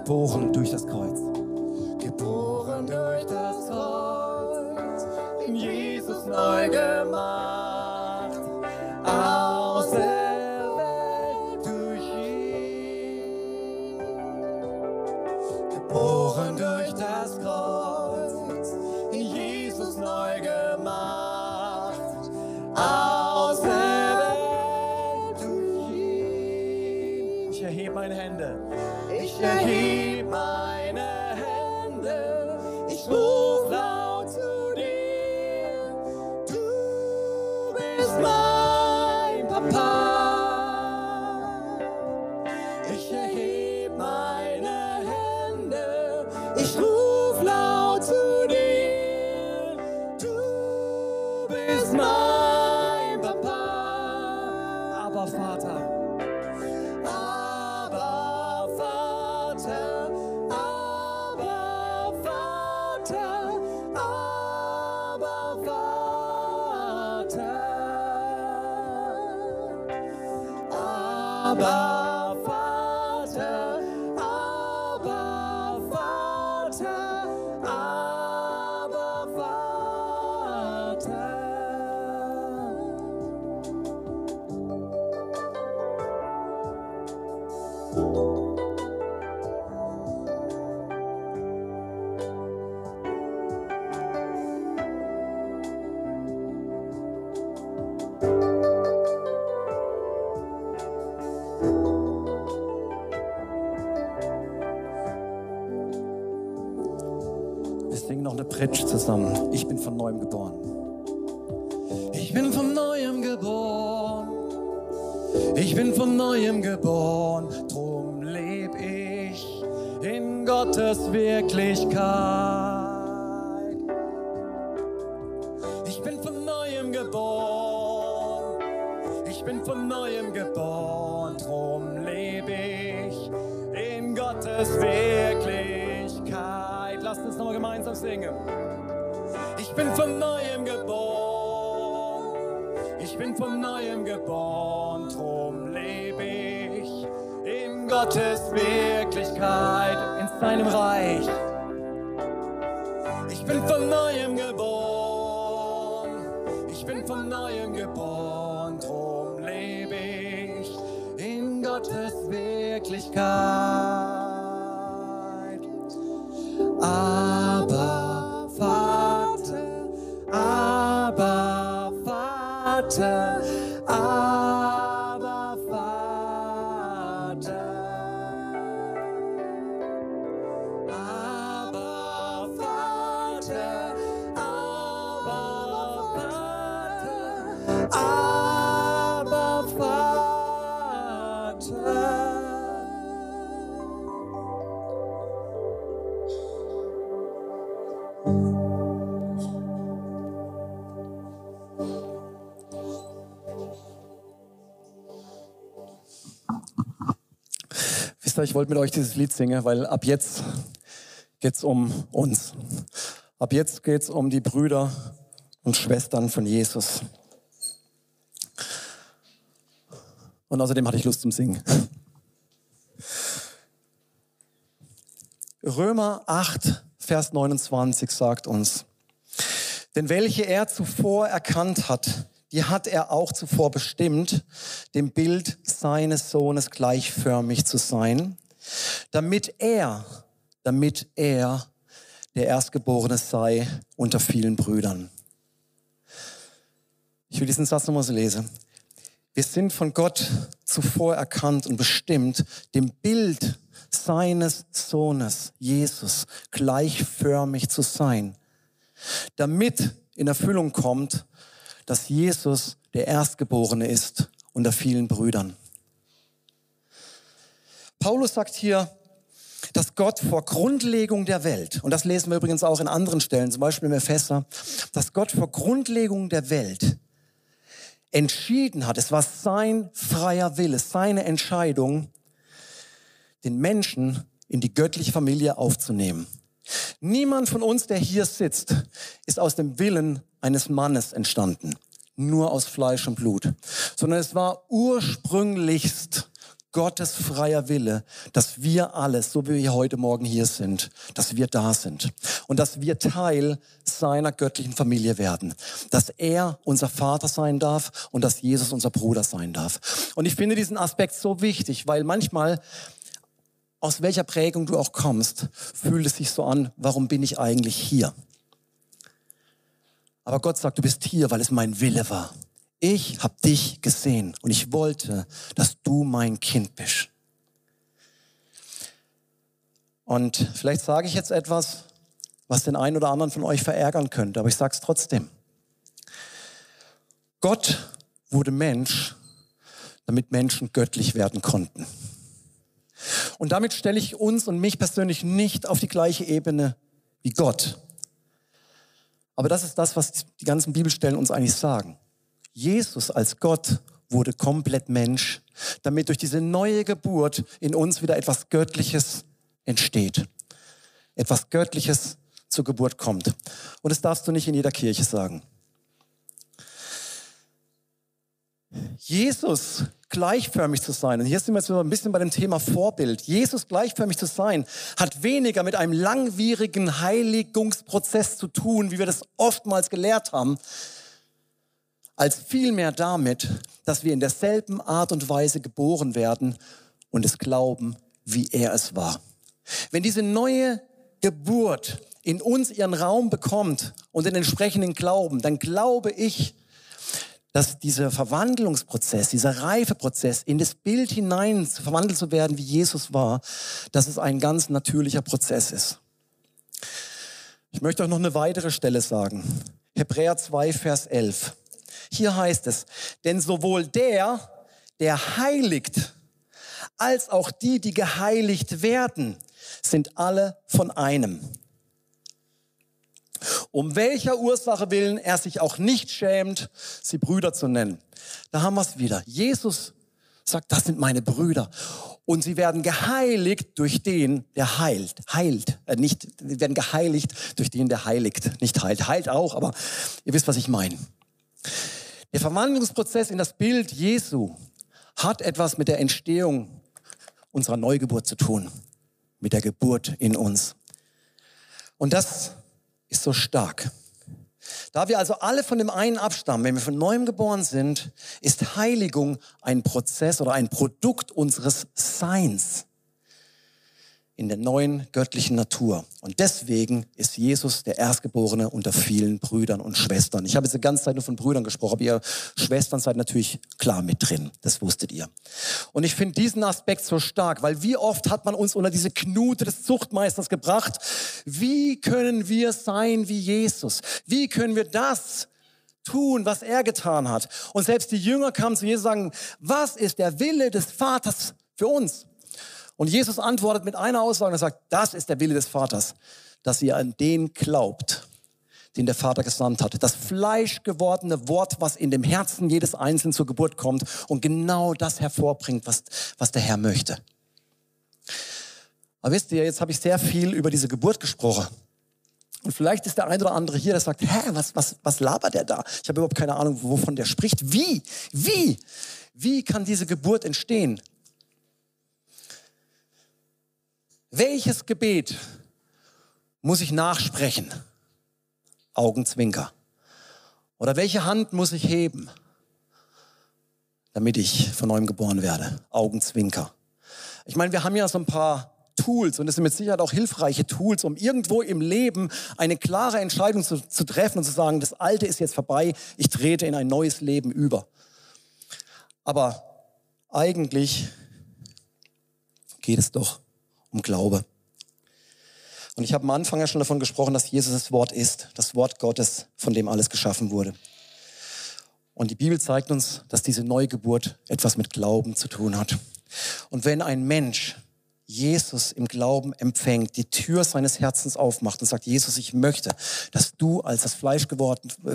Geboren durch das Kreuz. Geboren durch das Kreuz, in Jesus neu gemacht, auserwählt durch ihn. Geboren durch das Kreuz, in Jesus neu gemacht, auserwählt durch ihn. Ich erhebe meine Hände. Ich erhebe Abba Vater, Abba Vater, Abba Vater. Noch eine Pritsch zusammen. Ich bin von Neuem geboren. Ich bin von Neuem geboren. Ich bin von Neuem geboren. Drum leb ich in Gottes Wirklichkeit. Ich bin von Neuem geboren. Ich bin von Neuem geboren. Drum leb ich in Gottes Wirklichkeit. Lasst uns nochmal gemeinsam singen. Ich bin von Neuem geboren. Ich bin von Neuem geboren. Drum lebe ich in Gottes Wirklichkeit, in seinem Reich. Ich bin von Neuem geboren. Ich bin von Neuem geboren. Drum lebe ich in Gottes Wirklichkeit. Abba, Vater, Abba, Vater, Abba, Vater, Abba, Vater, Abba, Vater, Abba, Vater. Ich wollte mit euch dieses Lied singen, weil ab jetzt geht es um uns. Ab jetzt geht es um die Brüder und Schwestern von Jesus. Und außerdem hatte ich Lust zum Singen. Römer acht, Vers neunundzwanzig sagt uns: Denn welche er zuvor erkannt hat, die hat er auch zuvor bestimmt, dem Bild seines Sohnes gleichförmig zu sein, damit er, damit er der Erstgeborene sei unter vielen Brüdern. Ich will diesen Satz nochmal so lesen. Wir sind von Gott zuvor erkannt und bestimmt, dem Bild seines Sohnes, Jesus, gleichförmig zu sein, damit in Erfüllung kommt, dass Jesus der Erstgeborene ist unter vielen Brüdern. Paulus sagt hier, dass Gott vor Grundlegung der Welt, und das lesen wir übrigens auch in anderen Stellen, zum Beispiel im Epheser, dass Gott vor Grundlegung der Welt entschieden hat, es war sein freier Wille, seine Entscheidung, den Menschen in die göttliche Familie aufzunehmen. Niemand von uns, der hier sitzt, ist aus dem Willen eines Mannes entstanden, nur aus Fleisch und Blut, sondern es war ursprünglichst Gottes freier Wille, dass wir alles, so wie wir heute Morgen hier sind, dass wir da sind und dass wir Teil seiner göttlichen Familie werden, dass er unser Vater sein darf und dass Jesus unser Bruder sein darf. Und ich finde diesen Aspekt so wichtig, weil manchmal, aus welcher Prägung du auch kommst, fühlt es sich so an, warum bin ich eigentlich hier? Aber Gott sagt, du bist hier, weil es mein Wille war. Ich habe dich gesehen und ich wollte, dass du mein Kind bist. Und vielleicht sage ich jetzt etwas, was den einen oder anderen von euch verärgern könnte, aber ich sage es trotzdem. Gott wurde Mensch, damit Menschen göttlich werden konnten. Und damit stelle ich uns und mich persönlich nicht auf die gleiche Ebene wie Gott. Aber das ist das, was die ganzen Bibelstellen uns eigentlich sagen. Jesus als Gott wurde komplett Mensch, damit durch diese neue Geburt in uns wieder etwas Göttliches entsteht. Etwas Göttliches zur Geburt kommt. Und das darfst du nicht in jeder Kirche sagen. Jesus gleichförmig zu sein, und hier sind wir jetzt ein bisschen bei dem Thema Vorbild, Jesus gleichförmig zu sein, hat weniger mit einem langwierigen Heiligungsprozess zu tun, wie wir das oftmals gelehrt haben, als vielmehr damit, dass wir in derselben Art und Weise geboren werden und es glauben, wie er es war. Wenn diese neue Geburt in uns ihren Raum bekommt und den entsprechenden Glauben, dann glaube ich, dass dieser Verwandlungsprozess, dieser Reifeprozess, in das Bild hinein verwandelt zu werden, wie Jesus war, dass es ein ganz natürlicher Prozess ist. Ich möchte euch noch eine weitere Stelle sagen. Hebräer zwei, Vers elf. Hier heißt es, denn sowohl der, der heiligt, als auch die, die geheiligt werden, sind alle von einem. Um welcher Ursache willen er sich auch nicht schämt, sie Brüder zu nennen. Da haben wir es wieder. Jesus sagt, das sind meine Brüder. Und sie werden geheiligt durch den, der heilt. Heilt, äh, nicht, sie werden geheiligt durch den, der heiligt. Nicht heilt, heilt auch, aber ihr wisst, was ich meine. Der Verwandlungsprozess in das Bild Jesu hat etwas mit der Entstehung unserer Neugeburt zu tun. Mit der Geburt in uns. Und das ist so stark. Da wir also alle von dem einen abstammen, wenn wir von neuem geboren sind, ist Heiligung ein Prozess oder ein Produkt unseres Seins in der neuen göttlichen Natur. Und deswegen ist Jesus der Erstgeborene unter vielen Brüdern und Schwestern. Ich habe jetzt die ganze Zeit nur von Brüdern gesprochen, aber ihr Schwestern seid natürlich klar mit drin. Das wusstet ihr. Und ich finde diesen Aspekt so stark, weil wie oft hat man uns unter diese Knute des Zuchtmeisters gebracht? Wie können wir sein wie Jesus? Wie können wir das tun, was er getan hat? Und selbst die Jünger kamen zu Jesus und sagen, was ist der Wille des Vaters für uns? Und Jesus antwortet mit einer Aussage und sagt, das ist der Wille des Vaters, dass ihr an den glaubt, den der Vater gesandt hat. Das fleischgewordene Wort, was in dem Herzen jedes Einzelnen zur Geburt kommt und genau das hervorbringt, was, was der Herr möchte. Aber wisst ihr, jetzt habe ich sehr viel über diese Geburt gesprochen. Und vielleicht ist der ein oder andere hier, der sagt, hä, was, was, was labert der da? Ich habe überhaupt keine Ahnung, wovon der spricht. Wie? Wie? Wie kann diese Geburt entstehen? Welches Gebet muss ich nachsprechen? Augenzwinker. Oder welche Hand muss ich heben, damit ich von neuem geboren werde? Augenzwinker. Ich meine, wir haben ja so ein paar Tools und das sind mit Sicherheit auch hilfreiche Tools, um irgendwo im Leben eine klare Entscheidung zu, zu treffen und zu sagen, das Alte ist jetzt vorbei, ich trete in ein neues Leben über. Aber eigentlich geht es doch um Glaube. Und ich habe am Anfang ja schon davon gesprochen, dass Jesus das Wort ist, das Wort Gottes, von dem alles geschaffen wurde. Und die Bibel zeigt uns, dass diese Neugeburt etwas mit Glauben zu tun hat. Und wenn ein Mensch Jesus im Glauben empfängt, die Tür seines Herzens aufmacht und sagt, Jesus, ich möchte, dass du als das fleischgewordene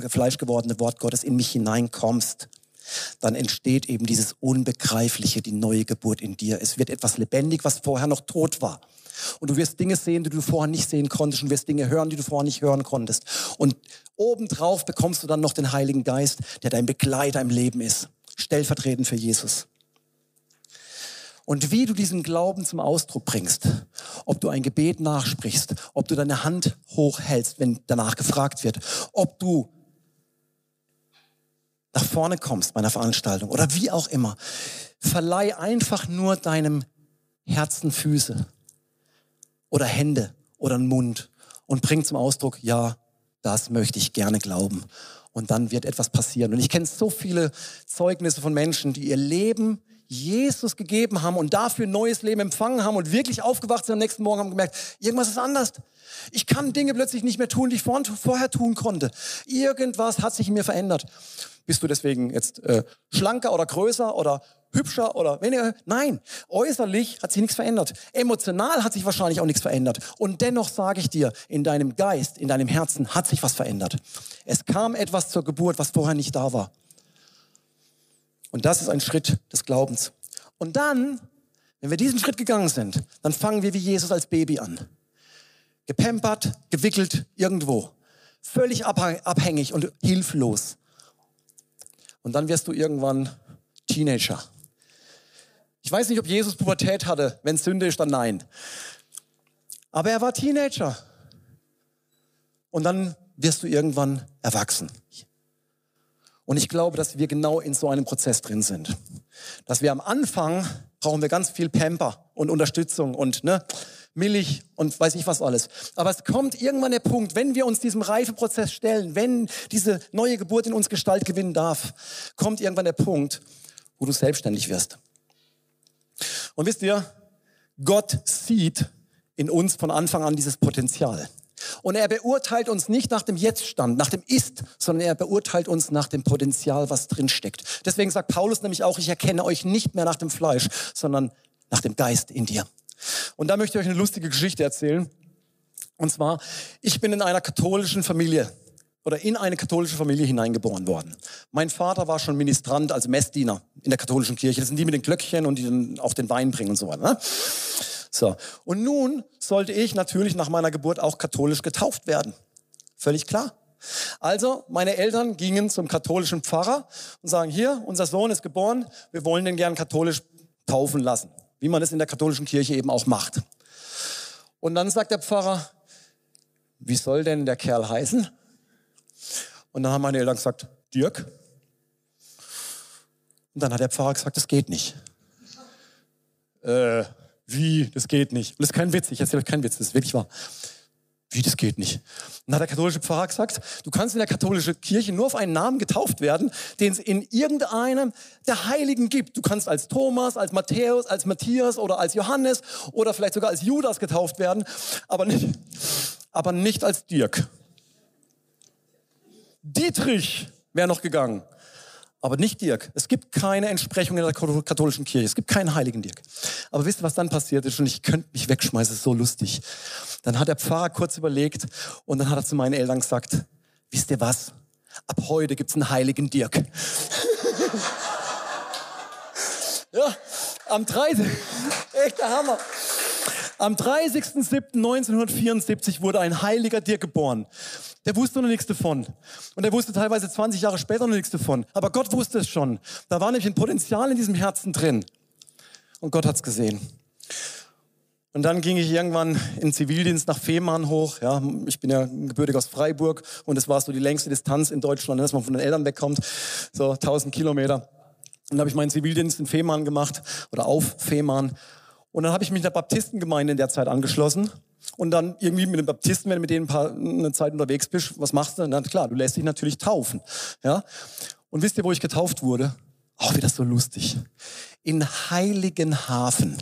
Wort Gottes in mich hineinkommst, dann entsteht eben dieses Unbegreifliche, die neue Geburt in dir. Es wird etwas lebendig, was vorher noch tot war. Und du wirst Dinge sehen, die du vorher nicht sehen konntest. Und du wirst Dinge hören, die du vorher nicht hören konntest. Und obendrauf bekommst du dann noch den Heiligen Geist, der dein Begleiter im Leben ist. Stellvertretend für Jesus. Und wie du diesen Glauben zum Ausdruck bringst, ob du ein Gebet nachsprichst, ob du deine Hand hochhältst, wenn danach gefragt wird, ob du nach vorne kommst bei einer Veranstaltung oder wie auch immer, verleih einfach nur deinem Herzen Füße oder Hände oder einen Mund und bring zum Ausdruck, ja, das möchte ich gerne glauben. Und dann wird etwas passieren. Und ich kenne so viele Zeugnisse von Menschen, die ihr Leben Jesus gegeben haben und dafür neues Leben empfangen haben und wirklich aufgewacht sind am nächsten Morgen und haben gemerkt, irgendwas ist anders. Ich kann Dinge plötzlich nicht mehr tun, die ich vorher tun konnte. Irgendwas hat sich in mir verändert. Bist du deswegen jetzt äh, schlanker oder größer oder hübscher oder weniger? Nein, äußerlich hat sich nichts verändert. Emotional hat sich wahrscheinlich auch nichts verändert. Und dennoch sage ich dir, in deinem Geist, in deinem Herzen hat sich was verändert. Es kam etwas zur Geburt, was vorher nicht da war. Und das ist ein Schritt des Glaubens. Und dann, wenn wir diesen Schritt gegangen sind, dann fangen wir wie Jesus als Baby an. Gepampert, gewickelt, irgendwo. Völlig abhängig und hilflos. Und dann wirst du irgendwann Teenager. Ich weiß nicht, ob Jesus Pubertät hatte. Wenn es Sünde ist, dann nein. Aber er war Teenager. Und dann wirst du irgendwann erwachsen. Und ich glaube, dass wir genau in so einem Prozess drin sind. Dass wir am Anfang brauchen wir ganz viel Pamper und Unterstützung und ne, Milch und weiß nicht was alles. Aber es kommt irgendwann der Punkt, wenn wir uns diesem Reifeprozess stellen, wenn diese neue Geburt in uns Gestalt gewinnen darf, kommt irgendwann der Punkt, wo du selbstständig wirst. Und wisst ihr, Gott sieht in uns von Anfang an dieses Potenzial. Und er beurteilt uns nicht nach dem Jetztstand, nach dem Ist, sondern er beurteilt uns nach dem Potenzial, was drinsteckt. Deswegen sagt Paulus nämlich auch, ich erkenne euch nicht mehr nach dem Fleisch, sondern nach dem Geist in dir. Und da möchte ich euch eine lustige Geschichte erzählen. Und zwar, ich bin in einer katholischen Familie oder in eine katholische Familie hineingeboren worden. Mein Vater war schon Ministrant, also Messdiener in der katholischen Kirche. Das sind die mit den Glöckchen und die dann auch den Wein bringen und so weiter, ne? So. Und nun sollte ich natürlich nach meiner Geburt auch katholisch getauft werden. Völlig klar. Also, meine Eltern gingen zum katholischen Pfarrer und sagen, hier, unser Sohn ist geboren, wir wollen den gern katholisch taufen lassen. Wie man es in der katholischen Kirche eben auch macht. Und dann sagt der Pfarrer, wie soll denn der Kerl heißen? Und dann haben meine Eltern gesagt, Dirk. Und dann hat der Pfarrer gesagt, das geht nicht. Äh... Wie, das geht nicht. Und das ist kein Witz, ich erzähle euch keinen Witz, das ist wirklich wahr. Wie, das geht nicht. Dann hat der katholische Pfarrer gesagt, du kannst in der katholischen Kirche nur auf einen Namen getauft werden, den es in irgendeinem der Heiligen gibt. Du kannst als Thomas, als Matthäus, als Matthias oder als Johannes oder vielleicht sogar als Judas getauft werden, aber nicht, aber nicht als Dirk. Dietrich wäre noch gegangen. Aber nicht Dirk. Es gibt keine Entsprechung in der katholischen Kirche. Es gibt keinen heiligen Dirk. Aber wisst ihr, was dann passiert ist? Und ich könnte mich wegschmeißen, es ist so lustig. Dann hat der Pfarrer kurz überlegt und dann hat er zu meinen Eltern gesagt, wisst ihr was? Ab heute gibt es einen heiligen Dirk. Ja, am dreißigsten Echter Hammer. Am dreißigsten siebten neunzehnhundertvierundsiebzig wurde ein heiliger Dirk geboren. Der wusste noch nichts davon. Und er wusste teilweise zwanzig Jahre später noch nichts davon. Aber Gott wusste es schon. Da war nämlich ein Potenzial in diesem Herzen drin. Und Gott hat es gesehen. Und dann ging ich irgendwann im Zivildienst nach Fehmarn hoch. Ja, ich bin ja gebürtig aus Freiburg. Und es war so die längste Distanz in Deutschland, dass man von den Eltern wegkommt. So tausend Kilometer. Und da habe ich meinen Zivildienst in Fehmarn gemacht. Oder auf Fehmarn. Und dann habe ich mich der Baptistengemeinde in der Zeit angeschlossen. Und dann irgendwie mit den Baptisten, wenn du mit denen ein paar, eine Zeit unterwegs bist, was machst du? Na klar, du lässt dich natürlich taufen. Ja? Und wisst ihr, wo ich getauft wurde? Auch wieder so lustig. In Heiligenhafen.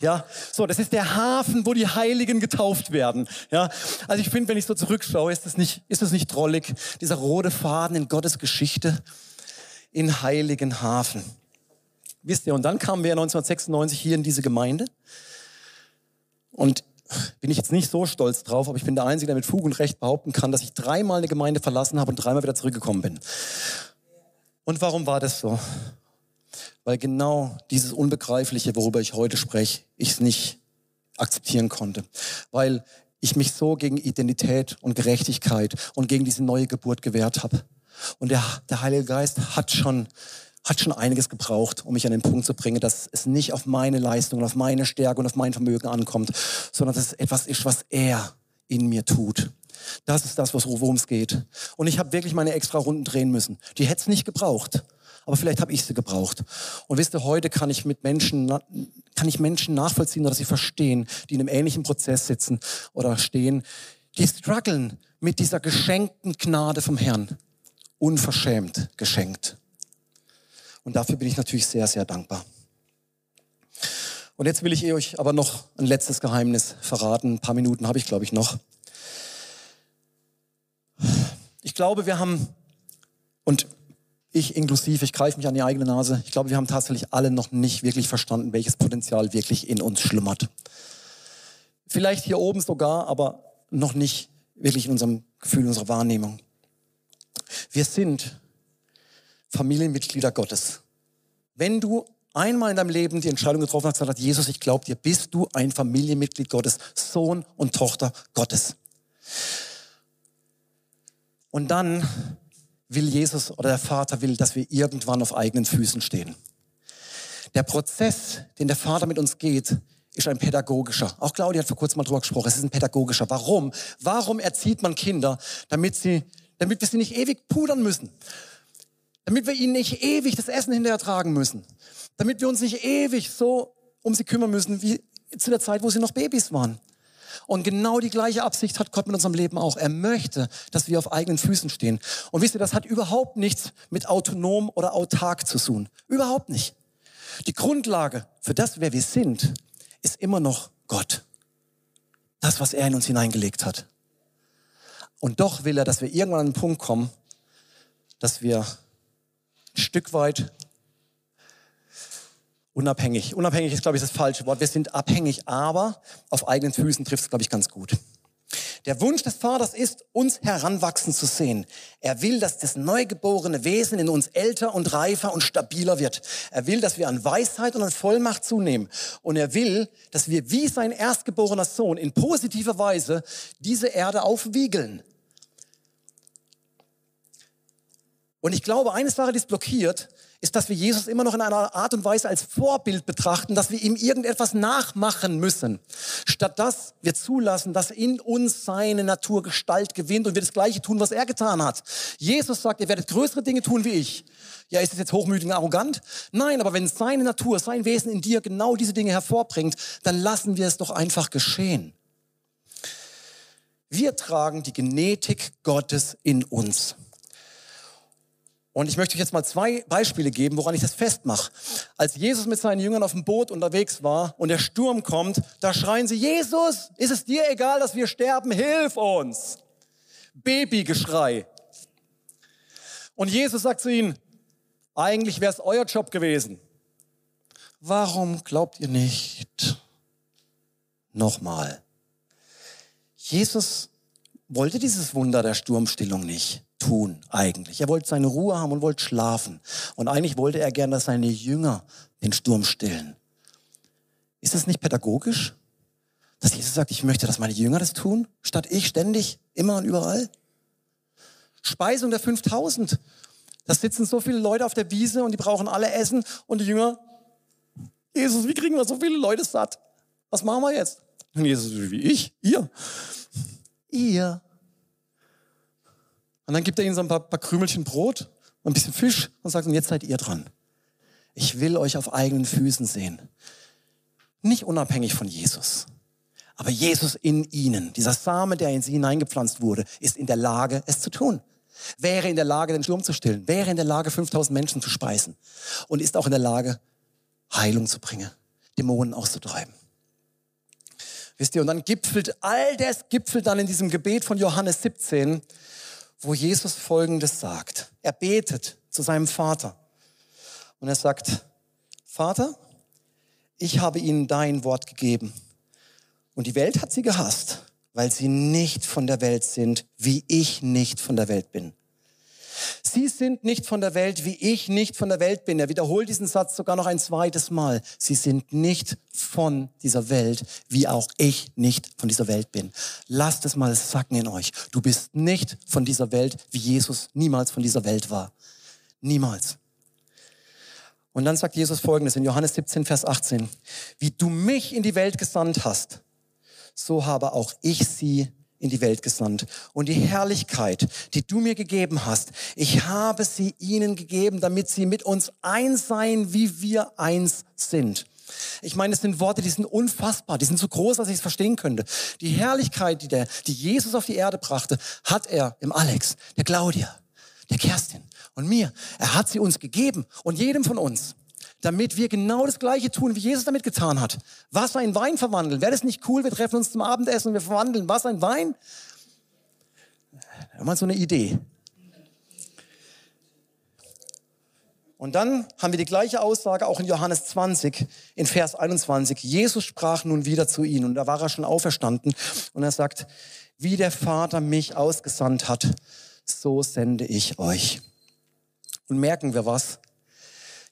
Ja, so, das ist der Hafen, wo die Heiligen getauft werden. Ja, also ich finde, wenn ich so zurückschaue, ist das nicht, ist das nicht drollig? Dieser rote Faden in Gottes Geschichte in Heiligenhafen. Wisst ihr, und dann kamen wir neunzehnhundertsechsundneunzig hier in diese Gemeinde. Und bin ich jetzt nicht so stolz drauf, aber ich bin der Einzige, der mit Fug und Recht behaupten kann, dass ich dreimal eine Gemeinde verlassen habe und dreimal wieder zurückgekommen bin. Und warum war das so? Weil genau dieses Unbegreifliche, worüber ich heute spreche, ich es nicht akzeptieren konnte. Weil ich mich so gegen Identität und Gerechtigkeit und gegen diese neue Geburt gewehrt habe. Und der, der Heilige Geist hat schon... hat schon einiges gebraucht, um mich an den Punkt zu bringen, dass es nicht auf meine Leistung, auf meine Stärke und auf mein Vermögen ankommt, sondern dass es etwas ist, was er in mir tut. Das ist das, worum es geht. Und ich habe wirklich meine extra Runden drehen müssen. Die hätte es nicht gebraucht, aber vielleicht habe ich sie gebraucht. Und wisst ihr, heute kann ich mit Menschen, kann ich Menschen nachvollziehen, dass sie verstehen, die in einem ähnlichen Prozess sitzen oder stehen, die strugglen mit dieser geschenkten Gnade vom Herrn. Unverschämt geschenkt. Und dafür bin ich natürlich sehr, sehr dankbar. Und jetzt will ich euch aber noch ein letztes Geheimnis verraten. Ein paar Minuten habe ich, glaube ich, noch. Ich glaube, wir haben, und ich inklusive, ich greife mich an die eigene Nase, ich glaube, wir haben tatsächlich alle noch nicht wirklich verstanden, welches Potenzial wirklich in uns schlummert. Vielleicht hier oben sogar, aber noch nicht wirklich in unserem Gefühl, in unserer Wahrnehmung. Wir sind Familienmitglieder Gottes. Wenn du einmal in deinem Leben die Entscheidung getroffen hast, sagt Jesus, ich glaube dir, bist du ein Familienmitglied Gottes, Sohn und Tochter Gottes. Und dann will Jesus oder der Vater will, dass wir irgendwann auf eigenen Füßen stehen. Der Prozess, den der Vater mit uns geht, ist ein pädagogischer. Auch Claudia hat vor kurzem mal drüber gesprochen. Es ist ein pädagogischer. Warum? Warum erzieht man Kinder, damit sie, damit wir sie nicht ewig pudern müssen? Damit wir ihnen nicht ewig das Essen hinterher tragen müssen? Damit wir uns nicht ewig so um sie kümmern müssen, wie zu der Zeit, wo sie noch Babys waren? Und genau die gleiche Absicht hat Gott mit unserem Leben auch. Er möchte, dass wir auf eigenen Füßen stehen. Und wisst ihr, das hat überhaupt nichts mit autonom oder autark zu tun. Überhaupt nicht. Die Grundlage für das, wer wir sind, ist immer noch Gott. Das, was er in uns hineingelegt hat. Und doch will er, dass wir irgendwann an den Punkt kommen, dass wir ein Stück weit unabhängig, unabhängig ist, glaube ich, das falsche Wort. Wir sind abhängig, aber auf eigenen Füßen trifft es, glaube ich, ganz gut. Der Wunsch des Vaters ist, uns heranwachsen zu sehen. Er will, dass das neugeborene Wesen in uns älter und reifer und stabiler wird. Er will, dass wir an Weisheit und an Vollmacht zunehmen. Und er will, dass wir wie sein erstgeborener Sohn in positiver Weise diese Erde aufwiegeln. Und ich glaube, eine Sache, die es blockiert, ist, dass wir Jesus immer noch in einer Art und Weise als Vorbild betrachten, dass wir ihm irgendetwas nachmachen müssen. Statt dass wir zulassen, dass in uns seine Natur Gestalt gewinnt und wir das Gleiche tun, was er getan hat. Jesus sagt, ihr werdet größere Dinge tun wie ich. Ja, ist das jetzt hochmütig und arrogant? Nein, aber wenn seine Natur, sein Wesen in dir genau diese Dinge hervorbringt, dann lassen wir es doch einfach geschehen. Wir tragen die Genetik Gottes in uns. Und ich möchte euch jetzt mal zwei Beispiele geben, woran ich das festmache. Als Jesus mit seinen Jüngern auf dem Boot unterwegs war und der Sturm kommt, da schreien sie, Jesus, ist es dir egal, dass wir sterben? Hilf uns! Babygeschrei. Und Jesus sagt zu ihnen, eigentlich wäre es euer Job gewesen. Warum glaubt ihr nicht? Nochmal. Jesus wollte dieses Wunder der Sturmstillung nicht tun eigentlich. Er wollte seine Ruhe haben und wollte schlafen. Und eigentlich wollte er gern, dass seine Jünger den Sturm stillen. Ist das nicht pädagogisch? Dass Jesus sagt, ich möchte, dass meine Jünger das tun, statt ich ständig, immer und überall? Speisung der fünftausend. Da sitzen so viele Leute auf der Wiese und die brauchen alle Essen. Und die Jünger, Jesus, wie kriegen wir so viele Leute satt? Was machen wir jetzt? Und Jesus, wie ich? Ihr. Ihr. Und dann gibt er ihnen so ein paar, paar Krümelchen Brot und ein bisschen Fisch und sagt, und jetzt seid ihr dran. Ich will euch auf eigenen Füßen sehen. Nicht unabhängig von Jesus, aber Jesus in ihnen. Dieser Same, der in sie hineingepflanzt wurde, ist in der Lage, es zu tun. Wäre in der Lage, den Sturm zu stillen. Wäre in der Lage, fünftausend Menschen zu speisen. Und ist auch in der Lage, Heilung zu bringen, Dämonen auszutreiben. Wisst ihr, und dann gipfelt, all das gipfelt dann in diesem Gebet von Johannes siebzehn, wo Jesus Folgendes sagt. Er betet zu seinem Vater und er sagt, Vater, ich habe ihnen dein Wort gegeben und die Welt hat sie gehasst, weil sie nicht von der Welt sind, wie ich nicht von der Welt bin. Sie sind nicht von der Welt, wie ich nicht von der Welt bin. Er wiederholt diesen Satz sogar noch ein zweites Mal. Sie sind nicht von dieser Welt, wie auch ich nicht von dieser Welt bin. Lasst es mal sacken in euch. Du bist nicht von dieser Welt, wie Jesus niemals von dieser Welt war. Niemals. Und dann sagt Jesus Folgendes in Johannes siebzehn, Vers achtzehn. Wie du mich in die Welt gesandt hast, so habe auch ich sie in die Welt gesandt. Und die Herrlichkeit, die du mir gegeben hast, ich habe sie ihnen gegeben, damit sie mit uns eins seien, wie wir eins sind. Ich meine, es sind Worte, die sind unfassbar, die sind so groß, dass ich es verstehen könnte. Die Herrlichkeit, die, der, die Jesus auf die Erde brachte, hat er im Alex, der Claudia, der Kerstin und mir. Er hat sie uns gegeben und jedem von uns, damit wir genau das Gleiche tun, wie Jesus damit getan hat. Wasser in Wein verwandeln. Wäre das nicht cool? Wir treffen uns zum Abendessen und wir verwandeln Wasser in Wein? Immer so eine Idee. Und dann haben wir die gleiche Aussage auch in Johannes zwanzig, in Vers einundzwanzig. Jesus sprach nun wieder zu ihnen und da war er schon auferstanden. Und er sagt, wie der Vater mich ausgesandt hat, so sende ich euch. Und merken wir was?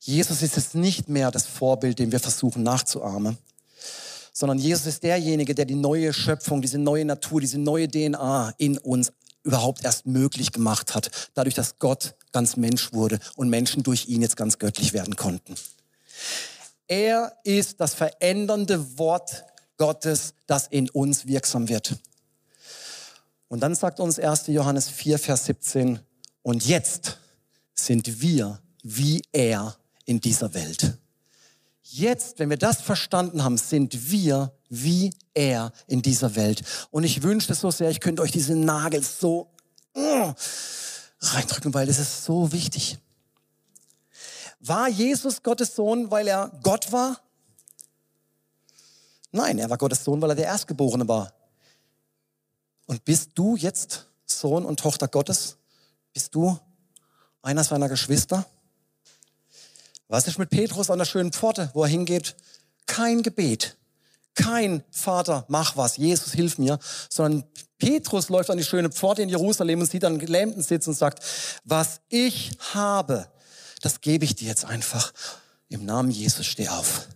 Jesus ist es nicht mehr das Vorbild, dem wir versuchen nachzuahmen, sondern Jesus ist derjenige, der die neue Schöpfung, diese neue Natur, diese neue D N A in uns überhaupt erst möglich gemacht hat, dadurch, dass Gott ganz Mensch wurde und Menschen durch ihn jetzt ganz göttlich werden konnten. Er ist das verändernde Wort Gottes, das in uns wirksam wird. Und dann sagt uns erster Johannes vier, Vers siebzehn, und jetzt sind wir wie er in dieser Welt. Jetzt, wenn wir das verstanden haben, sind wir wie er in dieser Welt. Und ich wünschte so sehr, ich könnte euch diese Nagel so reindrücken, weil das ist so wichtig. War Jesus Gottes Sohn, weil er Gott war? Nein, er war Gottes Sohn, weil er der Erstgeborene war. Und bist du jetzt Sohn und Tochter Gottes? Bist du einer seiner Geschwister? Was ist mit Petrus an der schönen Pforte, wo er hingeht? Kein Gebet, kein Vater, mach was, Jesus, hilf mir, sondern Petrus läuft an die schöne Pforte in Jerusalem und sieht einen Gelähmten sitzen und sagt, was ich habe, das gebe ich dir jetzt einfach. Im Namen Jesus, steh auf.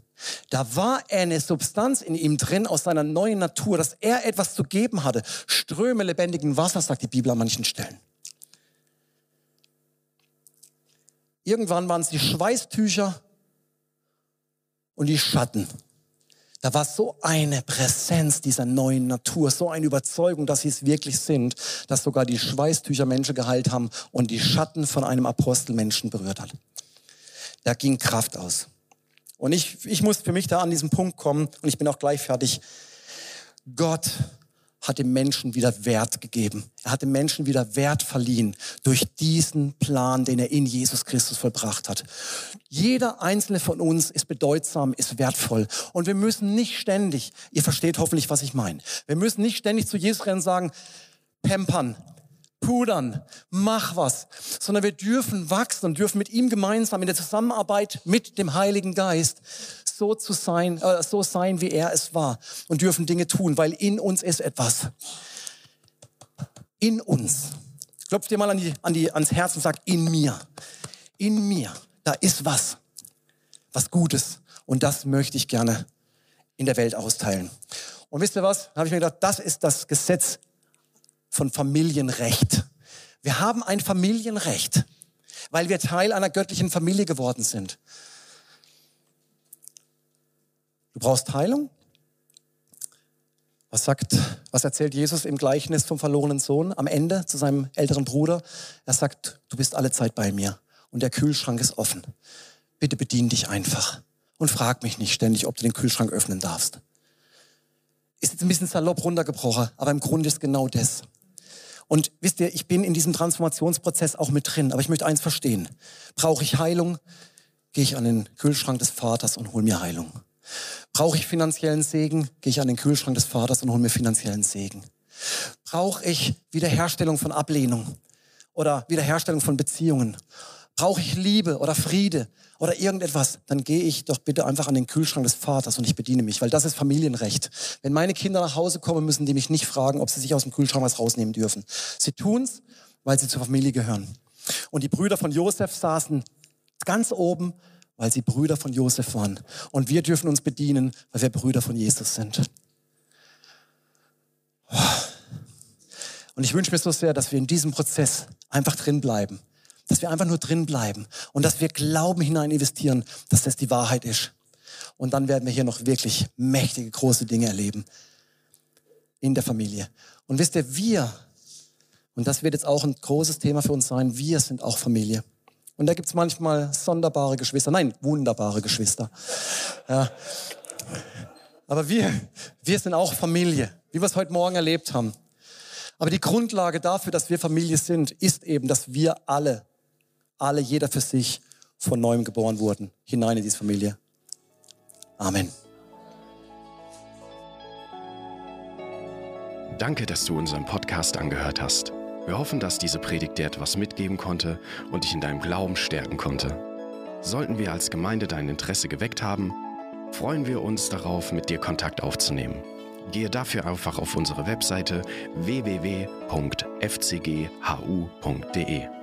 Da war eine Substanz in ihm drin aus seiner neuen Natur, dass er etwas zu geben hatte. Ströme lebendigen Wassers, sagt die Bibel an manchen Stellen. Irgendwann waren es die Schweißtücher und die Schatten. Da war so eine Präsenz dieser neuen Natur, so eine Überzeugung, dass sie es wirklich sind, dass sogar die Schweißtücher Menschen geheilt haben und die Schatten von einem Apostel Menschen berührt hat. Da ging Kraft aus. Und ich, ich muss für mich da an diesen Punkt kommen und ich bin auch gleich fertig. Gott hat dem Menschen wieder Wert gegeben. Er hat dem Menschen wieder Wert verliehen durch diesen Plan, den er in Jesus Christus vollbracht hat. Jeder Einzelne von uns ist bedeutsam, ist wertvoll. Und wir müssen nicht ständig, ihr versteht hoffentlich, was ich meine, wir müssen nicht ständig zu Jesus rennen und sagen, pampern, pudern, mach was. Sondern wir dürfen wachsen und dürfen mit ihm gemeinsam in der Zusammenarbeit mit dem Heiligen Geist so zu sein, äh, so sein, wie er es war und dürfen Dinge tun, weil in uns ist etwas. In uns. Klopft dir mal an die, an die, ans Herz und sagt, in mir, in mir, da ist was, was Gutes und das möchte ich gerne in der Welt austeilen. Und wisst ihr was, da habe ich mir gedacht, das ist das Gesetz von Familienrecht. Wir haben ein Familienrecht, weil wir Teil einer göttlichen Familie geworden sind. Du brauchst Heilung. Was sagt, was erzählt Jesus im Gleichnis vom verlorenen Sohn am Ende zu seinem älteren Bruder? Er sagt, du bist alle Zeit bei mir und der Kühlschrank ist offen. Bitte bedien dich einfach und frag mich nicht ständig, ob du den Kühlschrank öffnen darfst. Ist jetzt ein bisschen salopp runtergebrochen, aber im Grunde ist genau das. Und wisst ihr, ich bin in diesem Transformationsprozess auch mit drin, aber ich möchte eins verstehen. Brauche ich Heilung, gehe ich an den Kühlschrank des Vaters und hole mir Heilung. Brauche ich finanziellen Segen, gehe ich an den Kühlschrank des Vaters und hole mir finanziellen Segen. Brauche ich Wiederherstellung von Ablehnung oder Wiederherstellung von Beziehungen? Brauche ich Liebe oder Friede oder irgendetwas? Dann gehe ich doch bitte einfach an den Kühlschrank des Vaters und ich bediene mich, weil das ist Familienrecht. Wenn meine Kinder nach Hause kommen, müssen die mich nicht fragen, ob sie sich aus dem Kühlschrank was rausnehmen dürfen. Sie tun's, weil sie zur Familie gehören. Und die Brüder von Josef saßen ganz oben, weil sie Brüder von Josef waren. Und wir dürfen uns bedienen, weil wir Brüder von Jesus sind. Und ich wünsche mir so sehr, dass wir in diesem Prozess einfach drin bleiben. Dass wir einfach nur drin bleiben. Und dass wir Glauben hinein investieren, dass das die Wahrheit ist. Und dann werden wir hier noch wirklich mächtige, große Dinge erleben. In der Familie. Und wisst ihr, wir, und das wird jetzt auch ein großes Thema für uns sein, wir sind auch Familie. Und da gibt es manchmal sonderbare Geschwister. Nein, wunderbare Geschwister. Ja. Aber wir, wir sind auch Familie, wie wir es heute Morgen erlebt haben. Aber die Grundlage dafür, dass wir Familie sind, ist eben, dass wir alle, alle, jeder für sich von Neuem geboren wurden. Hinein in diese Familie. Amen. Danke, dass du unseren Podcast angehört hast. Wir hoffen, dass diese Predigt dir etwas mitgeben konnte und dich in deinem Glauben stärken konnte. Sollten wir als Gemeinde dein Interesse geweckt haben, freuen wir uns darauf, mit dir Kontakt aufzunehmen. Gehe dafür einfach auf unsere Webseite w w w punkt f c g h u punkt d e.